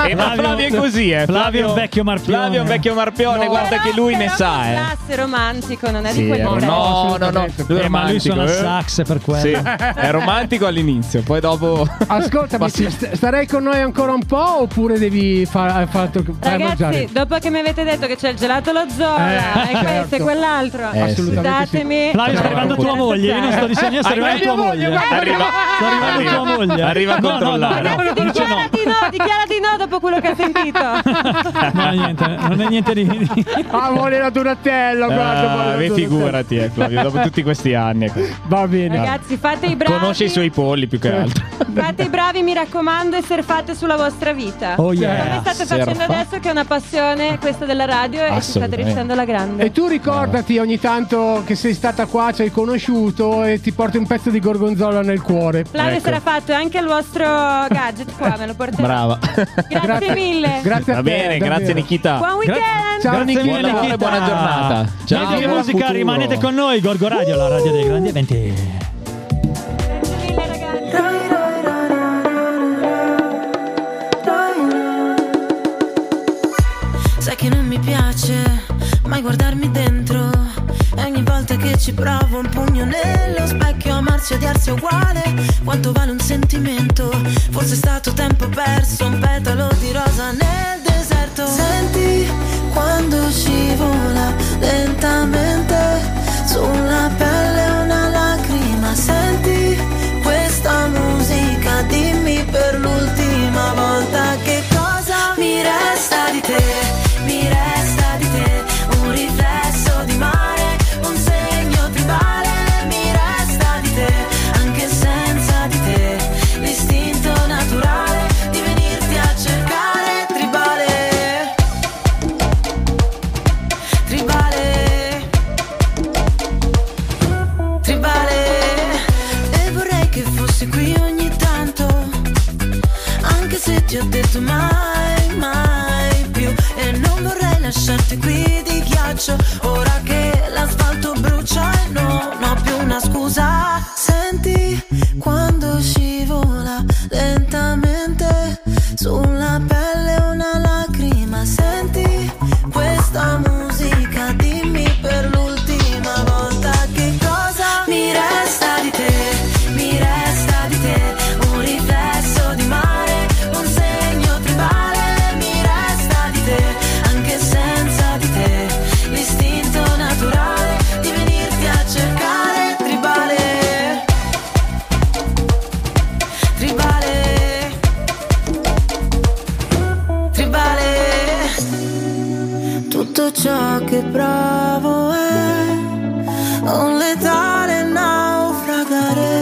E ma Flavio è così, eh. Flavio è un vecchio marpione. Flavio è un vecchio marpione, no. guarda però, che lui ne sa, è eh. classe romantico, non è sì, di quel modo. No, no, no, lui è romantico. Sax per quello. Sì, è romantico all'inizio, poi dopo. Ascoltami, sì. st- starei con noi ancora un po', oppure devi far, far, far Ragazzi, mangiare? Dopo che mi avete detto che c'è il gelato allo Zola eh, e questo certo. e quell'altro, eh, assolutamente. Flavio, sì. sta arrivando tua moglie. Io non sto dicendo niente, sta arrivando tua moglie. Arriva, sta arrivando tua moglie. Arriva a controllare. No, no, no, ragazzi, dichiara no. di no, dichiara di no dopo quello che ha sentito. No, niente, non è niente di. di... Ah, vuole la Donatella, guarda. Uh, figurati, eh, Flavio, dopo tutti questi anni. Va bene. Ragazzi, fate i bravi. Conosce i suoi polli più che altro. Fate i bravi, mi raccomando, e surfate sulla vostra vita. Oh yeah. Come state Serfa. facendo adesso, che è una passione questa della radio, e ci state riuscendo alla grande. E tu ricordati ogni tanto che sei stata qua, ci hai conosciuto, e ti porti un pezzo di gorgonzola nel cuore. Flavio ecco. sarà fatto, anche il vostro gadget qua me lo porterò. Brava. Grazie mille. Grazie a Va te, bene, davvero. grazie Nikita. Buon weekend. Ciao, grazie Nikita. Mille, Nikita. Buona giornata. Ciao. Ciao. Musica, futuro. Rimanete con noi, Gorgo Radio, uh. la radio dei grandi eventi. Sai che non mi piace mai guardarmi dentro, e ogni volta che ci provo un pugno nello specchio. Amarsi e odiarsi è uguale, quanto vale un sentimento? Forse è stato tempo perso, un petalo di rosa nel deserto. Senti quando scivola lentamente sulla pelle una lacrima, senti questa musica, dimmi per l'ultima volta che lasciarti qui di ghiaccio, ora che l'asfalto brucia e non ho più una scusa. Senti quando scivola lentamente sulla pelle una lacrima, senti questa musica, dimmi per l'ultima volta che cosa mi resta di te, mi resta di te, un riflesso di mare, un segno tribale, mi resta di te, anche senza di te, l'istinto naturale di venirti a cercare, tribale, tribale, tribale, tutto ciò che provo è un letale naufragare,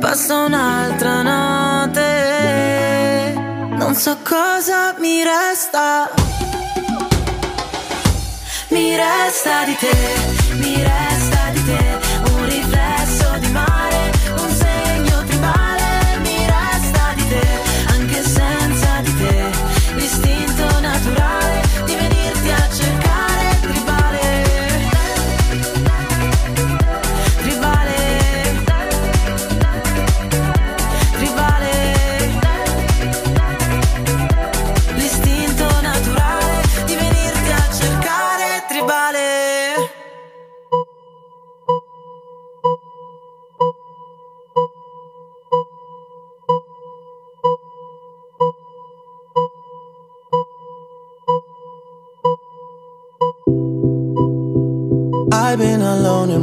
passa un'altra notte, non so cosa mi resta, mi resta di te, mi resta di te, un riflesso di mare, un segno tribale, mi resta di te, anche senza di te, l'istinto naturale di venirti a cercare, tribale, tribale, tribale, l'istinto naturale di venirti a cercare, tribale. I've been alone in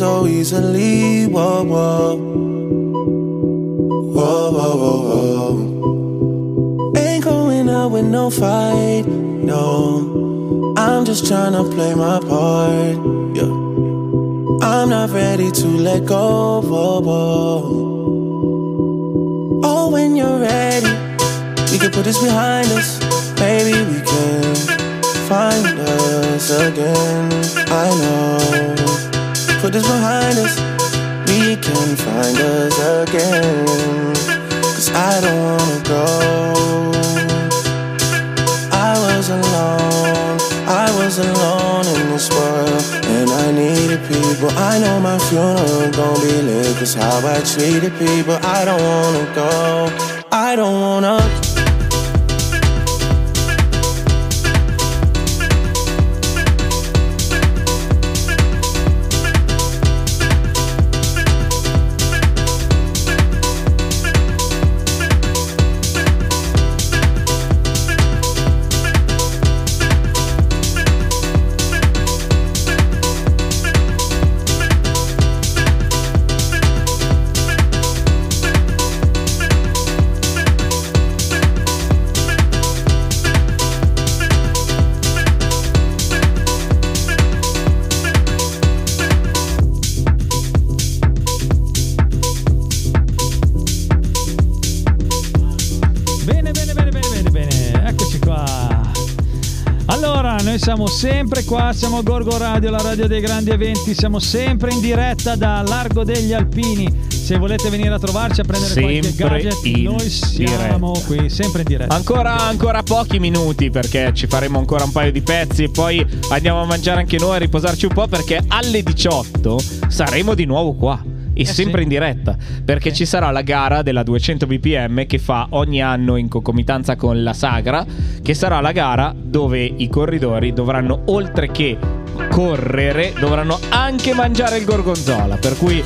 So easily, whoa, whoa, whoa, whoa, whoa, whoa. Ain't going out with no fight, no. I'm just trying to play my part, yeah. I'm not ready to let go, whoa, whoa. Oh, when you're ready, we can put this behind us. Maybe we can find us again, I know. Put this behind us, we can find us again. Cause I don't wanna go. I was alone, I was alone in this world, and I needed people. I know my funeral gon' be lit, cause how I treated people. I don't wanna go, I don't wanna. siamo sempre qua, siamo a Gorgo Radio, la radio dei grandi eventi, siamo sempre in diretta da Largo degli Alpini. Se volete venire a trovarci a prendere sempre qualche gadget, noi siamo diretta. qui, sempre in diretta. Ancora, sempre. ancora pochi minuti, perché ci faremo ancora un paio di pezzi e poi andiamo a mangiare anche noi, a riposarci un po', perché alle diciotto saremo di nuovo qua. E eh sempre sì. in diretta, perché eh. ci sarà la gara della duecento B P M che fa ogni anno in concomitanza con la Sagra, che sarà la gara dove i corridori dovranno, oltre che correre, dovranno anche mangiare il gorgonzola. Per cui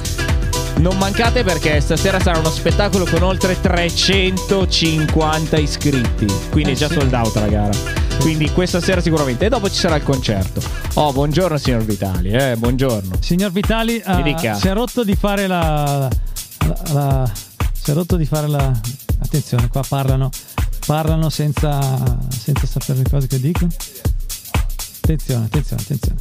non mancate, perché stasera sarà uno spettacolo con oltre trecentocinquanta iscritti, quindi eh è già sì. sold out la gara. Quindi questa sera sicuramente. E dopo ci sarà il concerto. Oh, buongiorno signor Vitali. Eh, buongiorno. Signor Vitali uh, si è rotto di fare la, la, la si è rotto di fare la attenzione, qua parlano parlano senza senza sapere le cose che dico. Attenzione, attenzione, attenzione.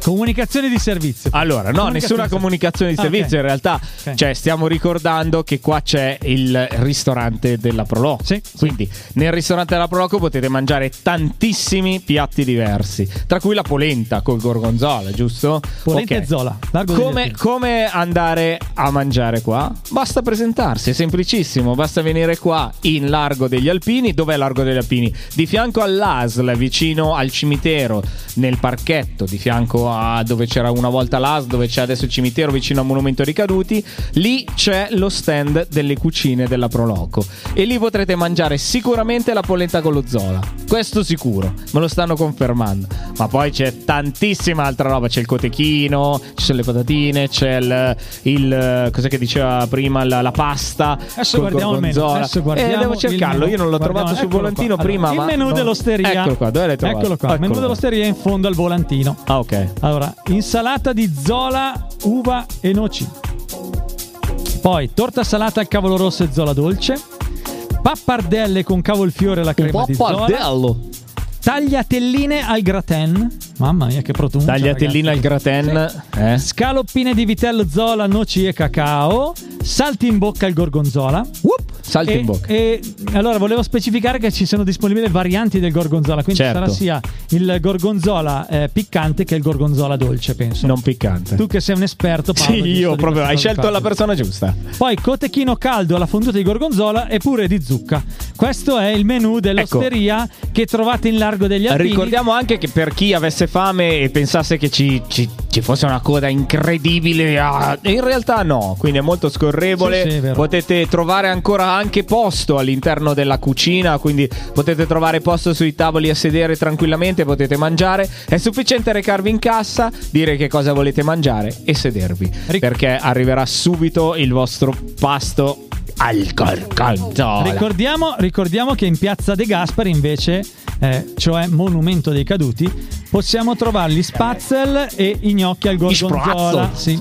Comunicazione di servizio. Allora, no, nessuna comunicazione di servizio. Ah, okay. In realtà, okay. cioè, stiamo ricordando che qua c'è il ristorante della Proloco. Sì, Quindi, sì. nel ristorante della Proloco potete mangiare tantissimi piatti diversi, tra cui la polenta col gorgonzola, giusto? Polenta okay. e zola. Come, come andare a mangiare qua? Basta presentarsi, è semplicissimo. Basta venire qua in Largo degli Alpini. Dov'è Largo degli Alpini? Di fianco all'A S L, vicino al cimitero, nel parchetto, di fianco a dove c'era una volta l'A S, dove c'è adesso il cimitero, vicino al monumento ai ricaduti. Lì c'è lo stand delle cucine della Proloco e lì potrete mangiare sicuramente la polenta con lo zola, questo sicuro, me lo stanno confermando. Ma poi c'è tantissima altra roba, c'è il cotechino, ci sono le patatine, c'è il, il cos'è che diceva prima, la, la pasta. Adesso guardiamo il menu, adesso guardiamo, eh, devo cercarlo, io non l'ho trovato sul volantino qua. Prima allora, ma il menù no. dell'osteria, eccolo qua, dove l'hai trovato? Eccolo qua, il menù dell'osteria in fondo al volantino. Ah, ok. Allora, insalata di zola, uva e noci. Poi torta salata al cavolo rosso e zola dolce. Pappardelle con cavolfiore e la crema di zola. Tagliatelline al gratin. Mamma mia, che pronuncia. Tagliatelline al gratin. Sì. Eh. Scaloppine di vitello, zola, noci e cacao. Salti in bocca al gorgonzola. Whoop. Salti e, in bocca. E allora volevo specificare che ci sono disponibili varianti del gorgonzola, quindi certo. sarà sia il gorgonzola eh, piccante che il gorgonzola dolce, penso. Non piccante. Tu che sei un esperto, Paolo. Sì, io proprio hai scelto fatto. la persona giusta. Poi cotechino caldo alla fonduta di gorgonzola e pure di zucca. Questo è il menù dell'osteria, ecco. che trovate in Largo degli Alpini. Ricordiamo anche che per chi avesse fame e pensasse che ci, ci, ci fosse una coda incredibile, ah, in realtà no, quindi è molto scorrevole. Sì, sì, è potete trovare ancora anche posto all'interno della cucina, quindi potete trovare posto sui tavoli a sedere tranquillamente, potete mangiare, è sufficiente recarvi in cassa, dire che cosa volete mangiare e sedervi, Ric- perché arriverà subito il vostro pasto al gorgonzola. Ricordiamo, ricordiamo che in Piazza De Gasperi invece, eh, cioè Monumento dei Caduti, possiamo trovare gli spatzel e i gnocchi al gorgonzola, sì.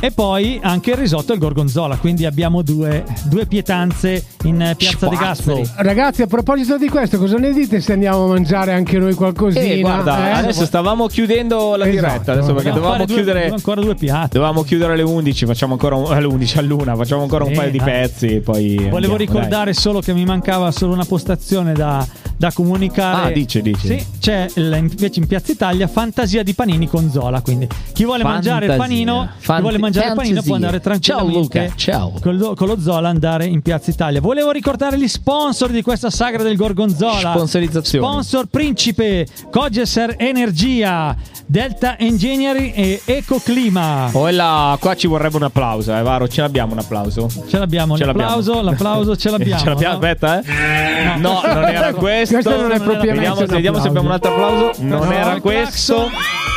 e poi anche il risotto al gorgonzola, quindi abbiamo due, due pietanze in Piazza De Gasperi. Ragazzi, a proposito di questo, cosa ne dite se andiamo a mangiare anche noi qualcosina? Eh, guarda, eh? adesso stavamo chiudendo la esatto. diretta, adesso perché dovevamo due, chiudere ancora due piatti. Dovevamo chiudere alle undici, facciamo ancora un, alle undici, all'una, facciamo ancora un eh, paio dai. di pezzi, poi volevo andiamo, ricordare dai. solo che mi mancava solo una postazione da, da comunicare. Ah, dice, dice. Sì, c'è invece in Piazza Italia fantasia di panini con zola, quindi chi vuole fantasia. mangiare il panino Fant- chi vuole mangiare fantasia. il panino può andare tranquillamente, ciao Luca, ciao, con lo zola andare in Piazza Italia. Volevo ricordare gli sponsor di questa sagra del gorgonzola. Sponsorizzazione: sponsor principe Cogeser Energia, Delta Engineering e Ecoclima. Oh, là, qua ci vorrebbe un applauso, eh, Varo, ce l'abbiamo un applauso? Ce l'abbiamo, ce l'applauso, l'abbiamo. L'applauso ce l'abbiamo. Ce l'abbiamo, no? Aspetta, eh. No, non era questo. Questo non è propriamente. Vediamo se abbiamo un altro applauso. Non no, era questo.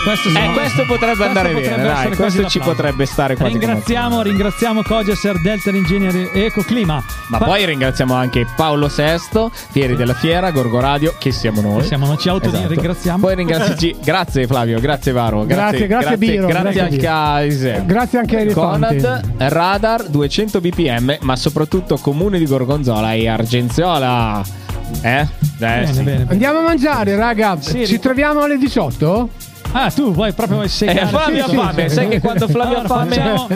Questo, eh, questo potrebbe andare questo bene, dai, questo ci potrebbe stare quasi. Ringraziamo, ringraziamo Cogeser, Delta Engineering e Ecoclima. Ma pa- poi ringraziamo anche Paolo Sesto, Fieri della Fiera, Gorgo Radio, che siamo noi. Che siamo noi, ci auto esatto. ringraziamo. Poi ringraziamoci. Grazie Flavio. Grazie Varo, grazie, grazie, grazie, grazie Biro, grazie, grazie, grazie anche a Isel, grazie anche a Conad, Radar, duecento B P M, ma soprattutto Comune di Gorgonzola e Argenziola. Eh? Eh, bene, sì. bene, bene. Andiamo a mangiare, raga. Sì, ci ric- troviamo alle diciotto? Ah, tu vuoi proprio segare? Eh, Flavio ha sì, fame, sì, sai sì. che quando Flavio ha fame facciamo,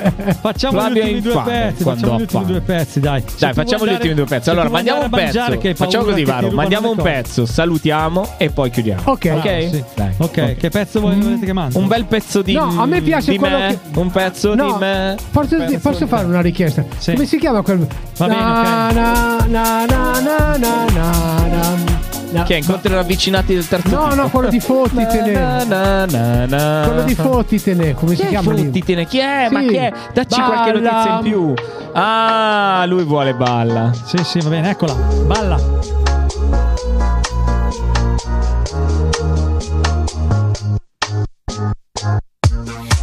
facciamo Flavio gli ultimi due pezzi, facciamo gli ultimi due pezzi, dai. Dai, facciamo gli ultimi due pezzi. Allora, mandiamo un pezzo. Facciamo così, Varo, mandiamo un pezzo, salutiamo e poi chiudiamo. Ok, ok. Sì. Dai. Okay. ok, che pezzo volete che mandi? Un bel pezzo di No, a me piace quello me, che... un pezzo no, di me. Posso, di, posso di fare me. una richiesta? Sì. Come si chiama quel Va bene, na, okay. na, na, na, na, na. No. Che è incontri no. ravvicinati del terzo No, tipo. no, quello di Fottitene. na, na, na, na. Quello di Fottitene, come chi si chiama? Fottitene, chi è? Sì. Ma chi è? Dacci balla. qualche notizia in più. Ah, lui vuole balla. Sì, sì, va bene, eccola. Balla.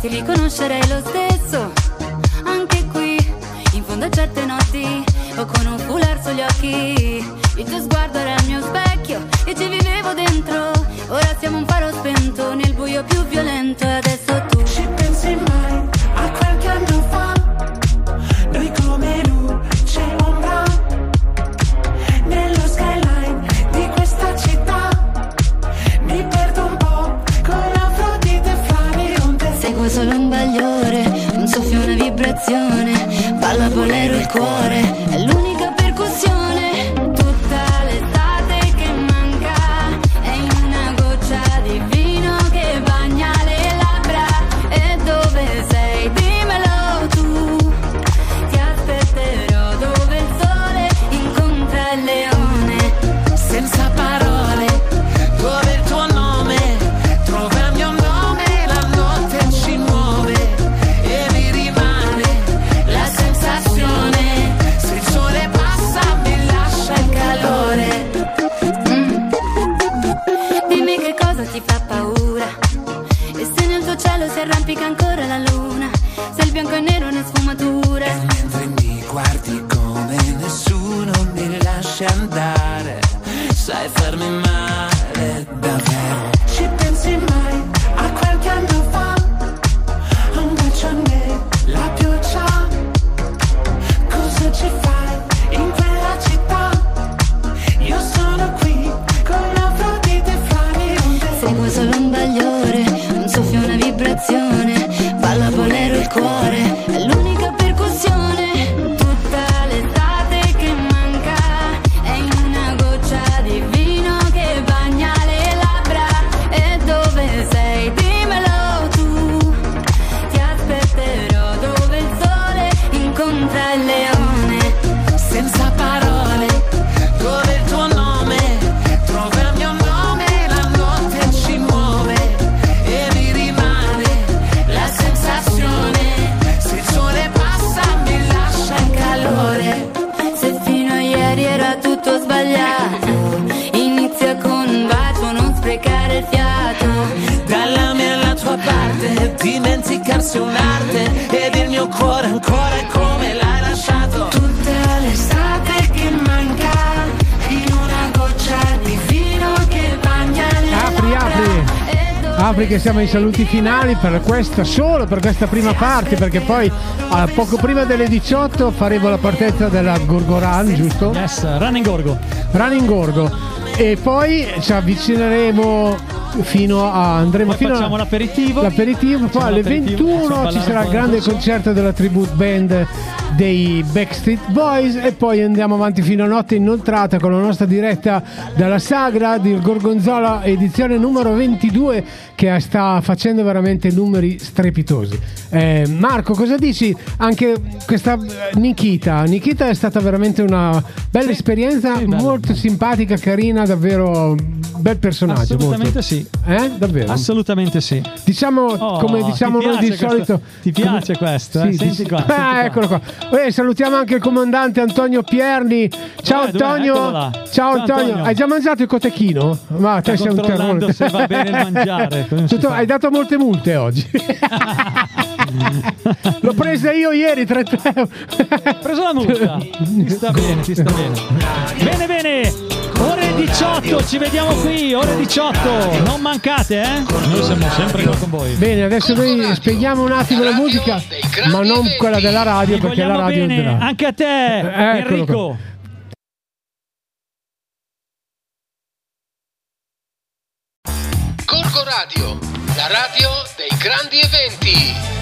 Ti riconoscerei lo stesso, anche qui, in fondo a certe notti, o con un foulard sugli occhi. Il tuo sguardo era il mio specchio, e ci vivevo dentro. Ora siamo un faro spento nel buio più violento, e adesso tu ci pensi mai a qualche anno fa? Noi come luce e ombra nello skyline di questa città. Mi perdo un po' con Afrodite e Flavione. Seguo solo un bagliore, un soffio, una vibrazione. Balla bolero il cuore, è l'unica percussione. Arrampica ancora la luna, se il bianco e nero è una sfumatura. E mentre mi guardi come nessuno mi lascia andare, sai farmi male davvero. Ci pensi mai a qualche anno fa, a un bacio a me, la pioggia? Cosa ci fai in quella città? Io sono qui con Afrodite e Flavione. Seguo solo un bagliore, un soffio, una vibrazione, balla bolero il cuore, è l'unica percussione. Dimenticarsi un'arte ed il mio cuore ancora è come l'hai lasciato. Tutta l'estate che manca in una goccia di vino che bagna le apri, labbra. Apri, apri che siamo ai saluti finali per questa, solo per questa prima parte, perché poi a poco prima delle diciotto faremo la partenza della Gorgo Run, giusto? Yes, Run in Gorgo. Run in Gorgo. E poi ci avvicineremo fino a andremo poi fino facciamo a, l'aperitivo l'aperitivo poi alle ventuno ci sarà il grande concerto della tribute band dei Backstreet Boys e poi andiamo avanti fino a notte inoltrata con la nostra diretta dalla sagra di Gorgonzola edizione numero ventidue che sta facendo veramente numeri strepitosi. eh, Marco, cosa dici? Anche questa Nikita Nikita è stata veramente una bella sì, esperienza sì, molto bello. simpatica, carina, davvero bel personaggio. Assolutamente molto. sì Eh? Davvero? Assolutamente sì. Diciamo oh, come diciamo noi di questo, solito. Ti piace come... questo? Eh? Sì, senti ti... qua, ah, senti eccolo qua. qua. Eh, salutiamo anche il comandante Antonio Pierni. Ciao eh, Antonio. Ciao, Ciao Antonio. Antonio. Hai già mangiato il cotechino? Ma te sei un terrore. Se va bene mangiare. Tutto, hai dato molte multe oggi. L'ho presa io ieri trenta euro. Hai preso la multa. Ti sta bene, ti sta bene. Bene, bene. Ore diciotto, ci vediamo qui, ore diciotto, non mancate, eh? Noi siamo sempre con voi. Bene, adesso noi spieghiamo un attimo la musica, ma non quella della radio, perché la radio bene, andrà. Anche a te, eh, Enrico. Gorgo Radio. La radio dei grandi eventi.